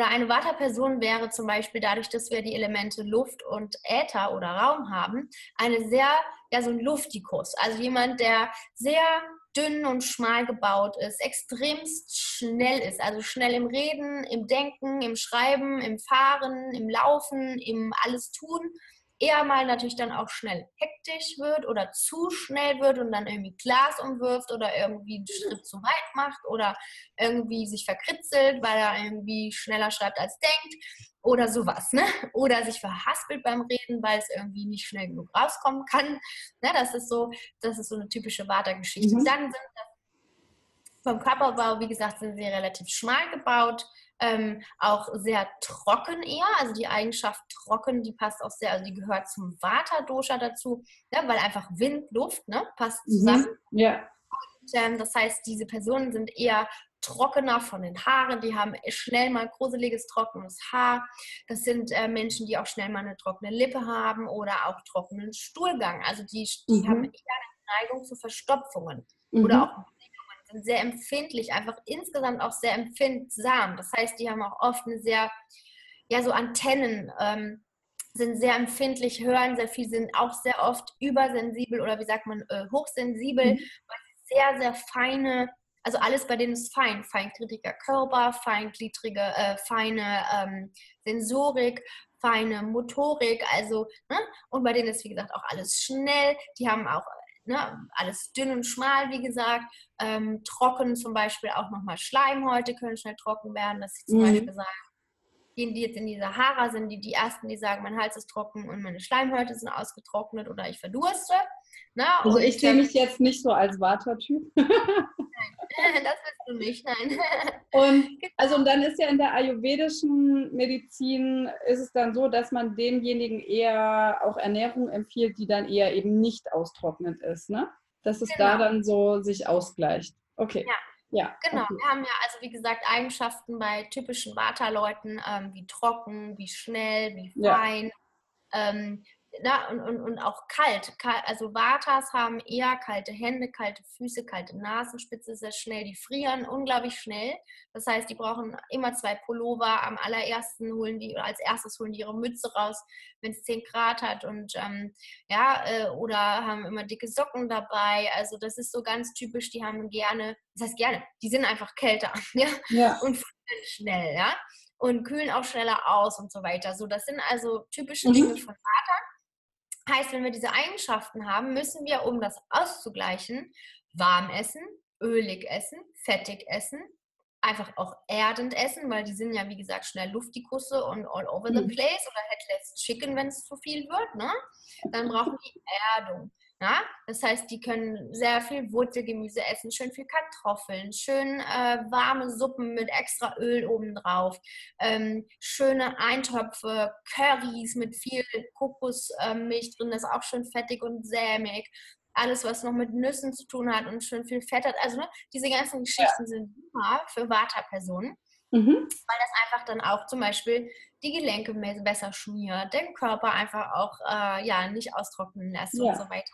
eine Vata-Person wäre zum Beispiel dadurch, dass wir die Elemente Luft und Äther oder Raum haben, so ein Luftikus. Also jemand, der sehr dünn und schmal gebaut ist, extremst schnell ist. Also schnell im Reden, im Denken, im Schreiben, im Fahren, im Laufen, im alles tun. Eher mal natürlich dann auch schnell hektisch wird oder zu schnell wird und dann irgendwie Glas umwirft oder irgendwie einen Schritt zu weit macht oder irgendwie sich verkritzelt, weil er irgendwie schneller schreibt als denkt oder sowas. Ne? Oder sich verhaspelt beim Reden, weil es irgendwie nicht schnell genug rauskommen kann. Ne? Das ist so eine typische Vata-Geschichte. Dann sind das vom Körperbau, wie gesagt, sind sie relativ schmal gebaut. Auch sehr trocken eher, also die Eigenschaft trocken, die passt auch sehr, also die gehört zum Vata-Dosha dazu, ne, weil einfach Wind, Luft, ne, passt zusammen. Und, das heißt, diese Personen sind eher trockener von den Haaren, die haben schnell mal gruseliges, trockenes Haar. Das sind Menschen, die auch schnell mal eine trockene Lippe haben oder auch trockenen Stuhlgang. Also die haben eher eine Neigung zu Verstopfungen oder auch sind sehr empfindlich, einfach insgesamt auch sehr empfindsam. Das heißt, die haben auch oft eine sehr, so Antennen, sind sehr empfindlich, hören sehr viel, sind auch sehr oft übersensibel oder wie sagt man, hochsensibel, weil sie sehr, sehr feine, also alles bei denen ist fein, feingliedriger Körper, feine Sensorik, feine Motorik, also, ne? Und bei denen ist, wie gesagt, auch alles schnell, die haben auch ne, alles dünn und schmal, wie gesagt, trocken zum Beispiel auch nochmal Schleimhäute können schnell trocken werden, dass ich zum Beispiel sage, die jetzt in die Sahara sind, die ersten, die sagen, mein Hals ist trocken und meine Schleimhäute sind ausgetrocknet oder ich verdurste. Na, also ich sehe mich jetzt nicht so als Vata-Typ. Nein, das bist du nicht, nein. Und dann ist ja in der ayurvedischen Medizin ist es dann so, dass man demjenigen eher auch Ernährung empfiehlt, die dann eher eben nicht austrocknend ist, ne? Dass es da dann so sich ausgleicht. Okay. Ja. Ja, genau, okay. Wir haben ja also wie gesagt Eigenschaften bei typischen Vata-Leuten, wie trocken, wie schnell, wie fein und auch kalt. Also Vatas haben eher kalte Hände, kalte Füße, kalte Nasenspitze, sehr schnell, die frieren unglaublich schnell. Das heißt, die brauchen immer 2 Pullover, als erstes holen die ihre Mütze raus, wenn es 10 Grad hat und oder haben immer dicke Socken dabei. Also das ist so ganz typisch, die haben gerne, die sind einfach kälter und frieren schnell, und kühlen auch schneller aus und so weiter. So, das sind also typische Dinge von Vata. Heißt, wenn wir diese Eigenschaften haben, müssen wir, um das auszugleichen, warm essen, ölig essen, fettig essen, einfach auch erdend essen, weil die sind ja, wie gesagt, schnell Luftikusse und all over the place oder Headless Chicken, wenn es zu viel wird, ne? Dann brauchen die Erdung. Na? Das heißt, die können sehr viel Wurzelgemüse essen, schön viel Kartoffeln, schön warme Suppen mit extra Öl obendrauf, schöne Eintöpfe, Currys mit viel Kokosmilch drin, das ist auch schön fettig und sämig. Alles, was noch mit Nüssen zu tun hat und schön viel Fett hat. Also ne, diese ganzen Geschichten sind super für Vata-Personen, weil das einfach dann auch zum Beispiel die Gelenke besser schmiert, den Körper einfach auch nicht austrocknen lässt und so weiter.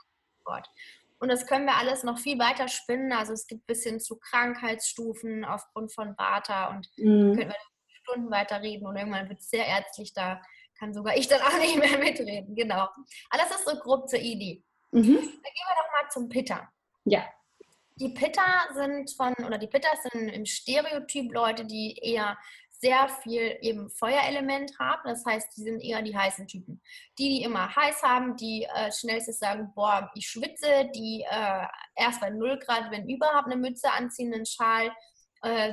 Und das können wir alles noch viel weiter spinnen. Also es gibt bis hin zu Krankheitsstufen aufgrund von Vata und können wir Stunden weiter reden und irgendwann wird es sehr ärztlich, da kann sogar ich dann auch nicht mehr mitreden. Genau. Aber das ist so grob zur Idee. Dann gehen wir doch mal zum Pitta. Ja. Die Pitta sind im Stereotyp Leute, die eher sehr viel eben Feuerelement haben. Das heißt, die sind eher die heißen Typen. Die immer heiß haben, die schnellstens sagen, boah, ich schwitze, die erst bei 0 Grad, wenn überhaupt, eine Mütze anziehen, einen Schal,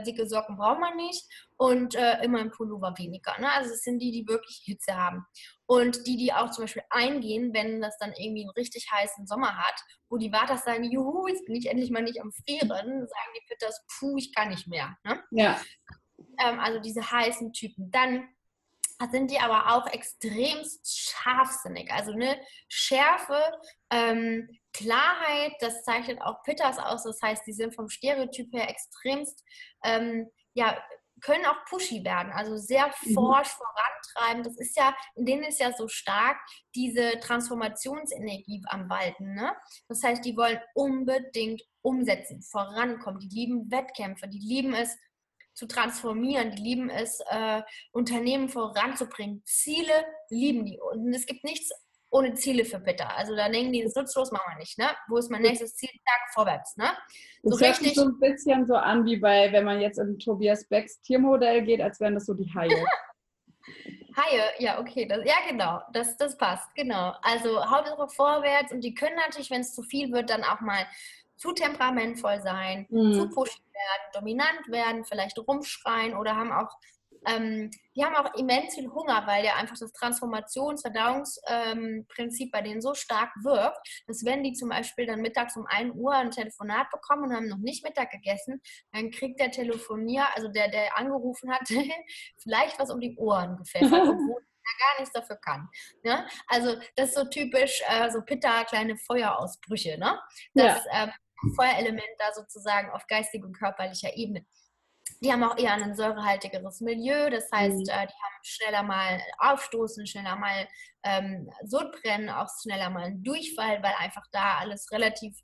dicke Socken braucht man nicht und immer im Pullover weniger. Ne? Also es sind die, die wirklich Hitze haben. Und die, die auch zum Beispiel eingehen, wenn das dann irgendwie einen richtig heißen Sommer hat, wo die Vatas sagen, juhu, jetzt bin ich endlich mal nicht am Frieren, sagen die Pittas, puh, ich kann nicht mehr. Ne? Ja. Also diese heißen Typen. Dann sind die aber auch extrem scharfsinnig. Also eine Schärfe, Klarheit, das zeichnet auch Pittas aus. Das heißt, die sind vom Stereotyp her extremst, können auch pushy werden. Also sehr forsch vorantreiben. Das ist ja, in denen ist ja so stark diese Transformationsenergie am Walten. Ne? Das heißt, die wollen unbedingt umsetzen, vorankommen. Die lieben Wettkämpfe, die lieben es, zu transformieren, die lieben es, Unternehmen voranzubringen. Ziele lieben die. Und es gibt nichts ohne Ziele für Pitta. Also da denken die, das ist nutzlos, machen wir nicht. Ne? Wo ist mein nächstes Ziel? Tag vorwärts. Ne? So das hört sich so ein bisschen so an, wie bei, wenn man jetzt in Tobias Becks Tiermodell geht, als wären das so die Haie. Haie, ja, okay. Das passt, genau. Also Hauptsache vorwärts und die können natürlich, wenn es zu viel wird, dann auch mal zu temperamentvoll sein, zu pushy werden, dominant werden, vielleicht rumschreien oder haben auch, die haben auch immens viel Hunger, weil ja einfach das Transformations-Verdauungsprinzip bei denen so stark wirkt, dass wenn die zum Beispiel dann mittags um 1 Uhr ein Telefonat bekommen und haben noch nicht Mittag gegessen, dann kriegt der der angerufen hat, vielleicht was um die Ohren gepfeffert, obwohl gar nichts dafür kann. Ne? Also das ist so typisch, so Pitta, kleine Feuerausbrüche. Ne? Das Feuerelement da sozusagen auf geistig und körperlicher Ebene. Die haben auch eher ein säurehaltigeres Milieu, das heißt, die haben schneller mal Aufstoßen, schneller mal Sodbrennen, auch schneller mal einen Durchfall, weil einfach da alles relativ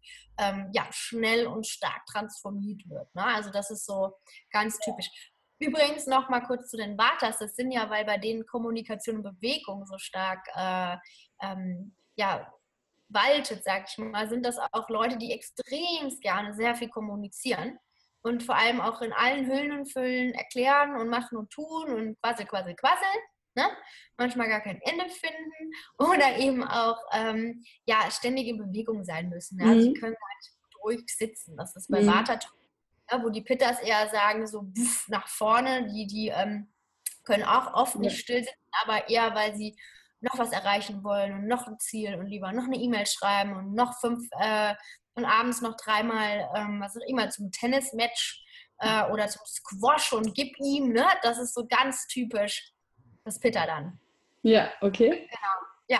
schnell und stark transformiert wird. Ne? Also das ist so ganz typisch. Übrigens noch mal kurz zu den Vatas. Das sind ja, weil bei denen Kommunikation und Bewegung so stark waltet, sag ich mal, sind das auch Leute, die extrem gerne sehr viel kommunizieren und vor allem auch in allen Hüllen und Füllen erklären und machen und tun und quasseln. ne? Manchmal gar kein Ende finden oder eben auch ja, ständig in Bewegung sein müssen. Ja? Mhm. Sie können halt ruhig sitzen. Das ist bei Vata, ja, wo die Pittas eher sagen, so pff, nach vorne. Die können auch oft nicht still sitzen, aber eher, weil sie noch was erreichen wollen und noch ein Ziel und lieber noch eine E-Mail schreiben und noch 5 und abends noch 3-mal, was auch immer, zum Tennismatch oder zum Squash und gib ihm, ne? Das ist so ganz typisch das Pitta dann. Ja, okay. Genau, ja.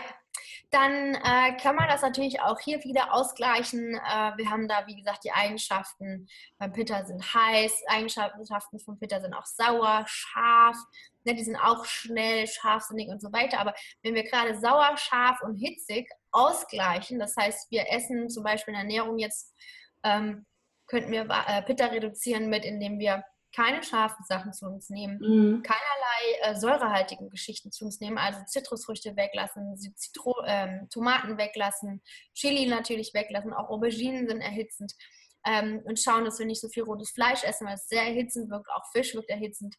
Dann kann man das natürlich auch hier wieder ausgleichen. Wir haben da, wie gesagt, die Eigenschaften beim Pitta sind heiß, Eigenschaften vom Pitta sind auch sauer, scharf, ne, die sind auch schnell, scharfsinnig und so weiter. Aber wenn wir gerade sauer, scharf und hitzig ausgleichen, das heißt, wir essen zum Beispiel in der Ernährung jetzt, könnten wir Pitta reduzieren mit, indem wir keine scharfen Sachen zu uns nehmen, keinerlei säurehaltigen Geschichten zu uns nehmen, also Zitrusfrüchte weglassen, Tomaten weglassen, Chili natürlich weglassen, auch Auberginen sind erhitzend und schauen, dass wir nicht so viel rotes Fleisch essen, weil es sehr erhitzend wirkt, auch Fisch wirkt erhitzend,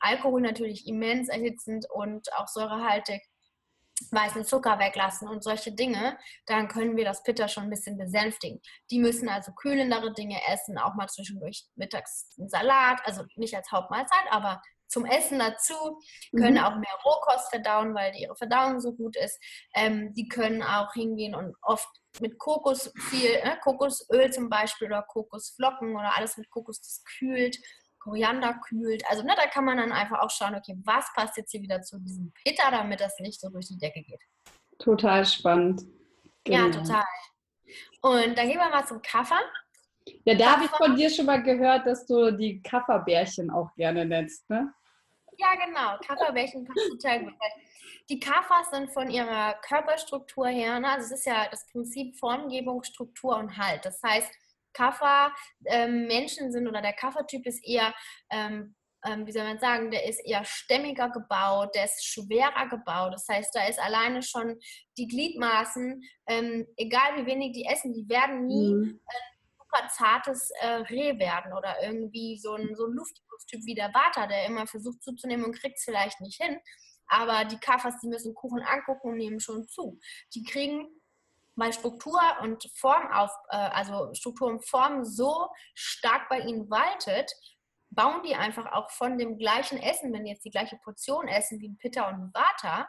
Alkohol natürlich immens erhitzend und auch säurehaltig, weißen Zucker weglassen und solche Dinge, dann können wir das Pitta schon ein bisschen besänftigen. Die müssen also kühlendere Dinge essen, auch mal zwischendurch mittags einen Salat, also nicht als Hauptmahlzeit, aber zum Essen dazu, können auch mehr Rohkost verdauen, weil ihre Verdauung so gut ist. Die können auch hingehen und oft mit Kokos viel, Kokosöl zum Beispiel oder Kokosflocken oder alles mit Kokos, das kühlt. Koriander kühlt. Also ne, da kann man dann einfach auch schauen, okay, was passt jetzt hier wieder zu diesem Pitta, damit das nicht so durch die Decke geht. Total spannend. Genau. Ja, total. Und dann gehen wir mal zum Kapha. Ja, da habe ich von dir schon mal gehört, dass du die Kapha-Bärchen auch gerne nennst, ne? Ja, genau. Kapha-Bärchen passt total gut. Die Kaphas sind von ihrer Körperstruktur her, ne? Also es ist ja das Prinzip Formgebung, Struktur und Halt. Das heißt, Kapha-Menschen sind oder der Kapha-Typ ist eher, wie soll man sagen, der ist eher stämmiger gebaut, der ist schwerer gebaut. Das heißt, da ist alleine schon die Gliedmaßen, egal wie wenig die essen, die werden nie super zartes Reh werden oder irgendwie so ein Lufttyp wie der Vata, der immer versucht zuzunehmen und kriegt es vielleicht nicht hin. Aber die Kaphas, die müssen Kuchen angucken und nehmen schon zu. Die kriegen weil Struktur und Form also Struktur und Form so stark bei ihnen waltet, bauen die einfach auch von dem gleichen Essen, wenn die jetzt die gleiche Portion essen wie ein Pitta und ein Vata,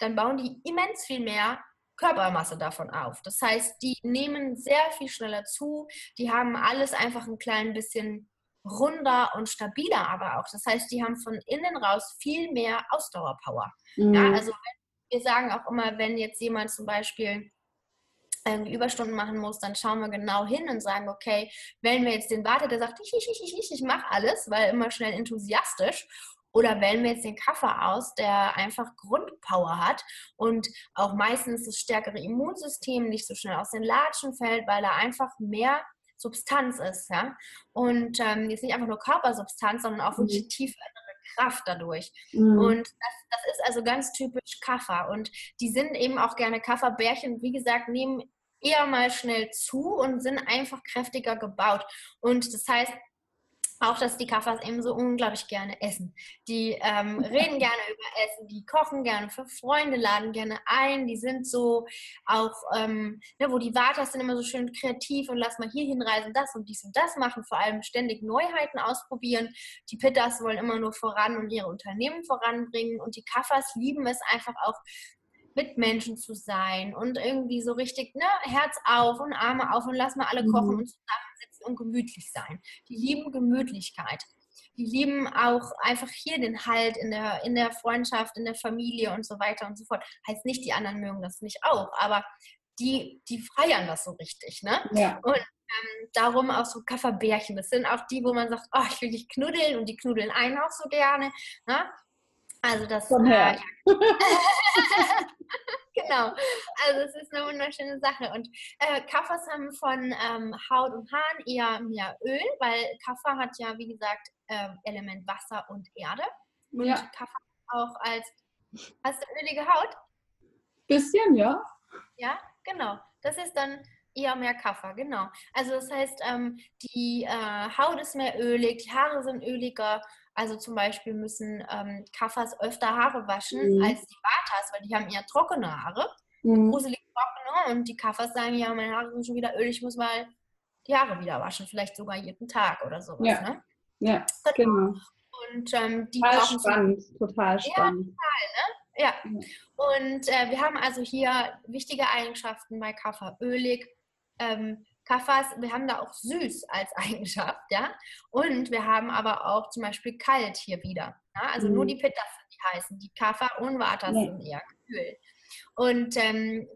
dann bauen die immens viel mehr Körpermasse davon auf. Das heißt, die nehmen sehr viel schneller zu, die haben alles einfach ein klein bisschen runder und stabiler aber auch. Das heißt, die haben von innen raus viel mehr Ausdauerpower. Mhm. Ja, also wir sagen auch immer, wenn jetzt jemand zum Beispiel Überstunden machen muss, dann schauen wir genau hin und sagen, okay, wählen wir jetzt den Vata, der sagt, ich mache alles, weil immer schnell enthusiastisch, oder wählen wir jetzt den Kapha aus, der einfach Grundpower hat und auch meistens das stärkere Immunsystem nicht so schnell aus den Latschen fällt, weil er einfach mehr Substanz ist, ja, und jetzt nicht einfach nur Körpersubstanz, sondern auch wirklich tief Kraft dadurch. Und das ist also ganz typisch Kapha. Und die sind eben auch gerne Kapha-Bärchen, wie gesagt, nehmen eher mal schnell zu und sind einfach kräftiger gebaut. Und das heißt auch, dass die Kaphas eben so unglaublich gerne essen. Die reden gerne über Essen, die kochen gerne für Freunde, laden gerne ein, die sind so auch, wo die Vatas sind immer so schön kreativ und lass mal hier hinreisen, das und dies und das machen, vor allem ständig Neuheiten ausprobieren. Die Pittas wollen immer nur voran und ihre Unternehmen voranbringen und die Kaphas lieben es einfach auch, mit Menschen zu sein und irgendwie so richtig, ne, Herz auf und Arme auf und lass mal alle kochen und zusammensitzen und gemütlich sein. Die lieben Gemütlichkeit. Die lieben auch einfach hier den Halt in der Freundschaft, in der Familie und so weiter und so fort. Heißt nicht, die anderen mögen das nicht auch, aber die feiern das so richtig, ne? Ja. Und darum auch so Kapha-Bärchen. Das sind auch die, wo man sagt, oh, ich will dich knuddeln und die knuddeln einen auch so gerne, ne? Also das genau, also es ist eine wunderschöne Sache. Und Kaphas haben von Haut und Haaren eher mehr Öl, weil Kapha hat ja, wie gesagt, Element Wasser und Erde. Und Kapha auch als, hast du ölige Haut? Bisschen, ja. Ja, genau. Das ist dann eher mehr Kapha, genau. Also das heißt, die Haut ist mehr ölig, die Haare sind öliger, Also zum Beispiel müssen Kaffas öfter Haare waschen als die Vatas, weil die haben eher trockene Haare, gruselige trockene, und die Kaffas sagen, ja, meine Haare sind schon wieder ölig, ich muss mal die Haare wieder waschen, vielleicht sogar jeden Tag oder sowas. Ja, ne? Ja, genau. Und die brauchen spannend, total spannend. Ja, total, ne? Ja. Und wir haben also hier wichtige Eigenschaften bei Kapha. Ölig, Kaphas, wir haben da auch süß als Eigenschaft, ja. Und wir haben aber auch zum Beispiel kalt hier wieder. Ja? Also nur die Pitta sind die heißen, die Kapha und Vata sind eher kühl. Und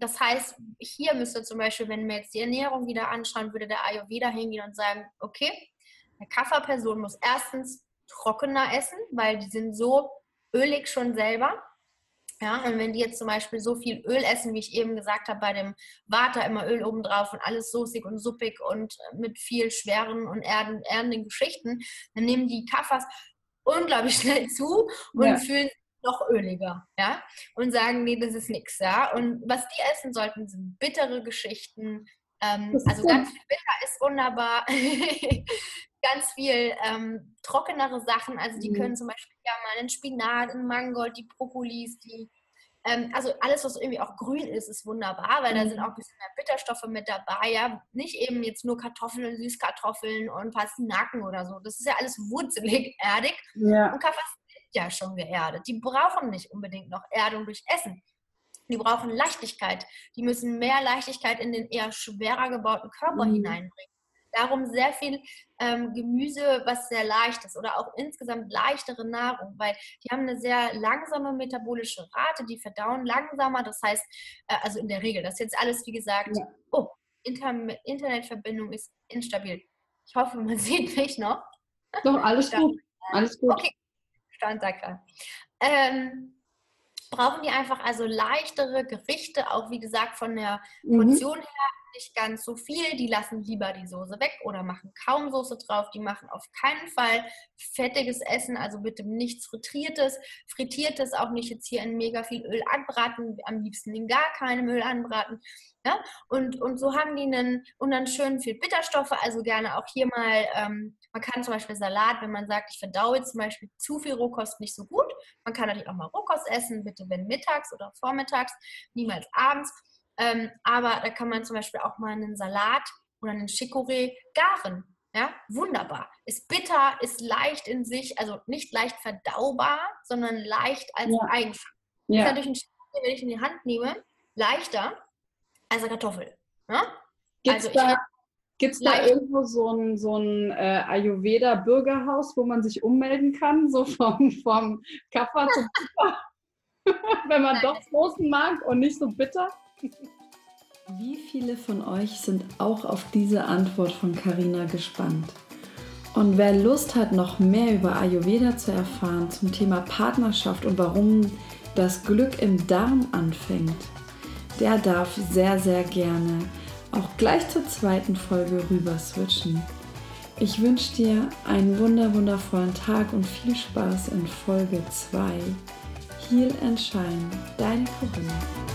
das heißt, hier müsste zum Beispiel, wenn wir jetzt die Ernährung wieder anschauen, würde der Ayurveda hingehen und sagen, okay, eine Kapha-Person muss erstens trockener essen, weil die sind so ölig schon selber. Ja, und wenn die jetzt zum Beispiel so viel Öl essen, wie ich eben gesagt habe, bei dem Vata immer Öl obendrauf und alles soßig und suppig und mit viel schweren und erdenden Geschichten, dann nehmen die Kaphas unglaublich schnell zu und fühlen sich noch öliger, ja, und sagen, nee, das ist nix, ja. Und was die essen sollten, sind bittere Geschichten, also ganz viel bitter ist wunderbar, ganz viel trockenere Sachen, also die können zum Beispiel ja mal einen Spinat, einen Mangold, die Brokkolis, die, also alles, was irgendwie auch grün ist, ist wunderbar, weil da sind auch ein bisschen mehr Bitterstoffe mit dabei, ja, nicht eben jetzt nur Kartoffeln und Süßkartoffeln und Pastinaken oder so, das ist ja alles wurzelig, erdig und Kaffas sind ja schon geerdet, die brauchen nicht unbedingt noch Erdung durch Essen. Die brauchen Leichtigkeit. Die müssen mehr Leichtigkeit in den eher schwerer gebauten Körper hineinbringen. Darum sehr viel Gemüse, was sehr leicht ist, oder auch insgesamt leichtere Nahrung, weil die haben eine sehr langsame metabolische Rate, die verdauen langsamer. Das heißt, also in der Regel, das ist jetzt alles, wie gesagt, oh, Internetverbindung ist instabil. Ich hoffe, man sieht mich noch. Doch, alles gut. Alles gut. Okay, stand da gerade. Brauchen die einfach also leichtere Gerichte, auch wie gesagt von der Portion her nicht ganz so viel. Die lassen lieber die Soße weg oder machen kaum Soße drauf. Die machen auf keinen Fall fettiges Essen, also bitte nichts Frittiertes. Frittiertes auch nicht jetzt hier in mega viel Öl anbraten, am liebsten in gar keinem Öl anbraten. Ja? Und so haben die einen, und dann schön viel Bitterstoffe, also gerne auch hier mal, man kann zum Beispiel Salat, wenn man sagt, ich verdaue zum Beispiel zu viel Rohkost nicht so gut, man kann natürlich auch mal Rohkost essen, bitte wenn mittags oder vormittags, niemals abends, aber da kann man zum Beispiel auch mal einen Salat oder einen Chicorée garen, ja, wunderbar, ist bitter, ist leicht in sich, also nicht leicht verdaubar, sondern leicht als Eigenschaft. Ja. Das ist natürlich ein Chicorée, wenn ich in die Hand nehme, leichter als eine Kartoffel. Ne? Also gibt's da irgendwo so ein Ayurveda-Bürgerhaus, wo man sich ummelden kann, so vom Kapha zum Kapha, wenn man doch Soßen mag und nicht so bitter? Wie viele von euch sind auch auf diese Antwort von Carina gespannt? Und wer Lust hat, noch mehr über Ayurveda zu erfahren, zum Thema Partnerschaft und warum das Glück im Darm anfängt, der darf sehr, sehr gerne auch gleich zur zweiten Folge rüber switchen. Ich wünsche dir einen wundervollen Tag und viel Spaß in Folge 2. Heal and Shine, deine Corinna.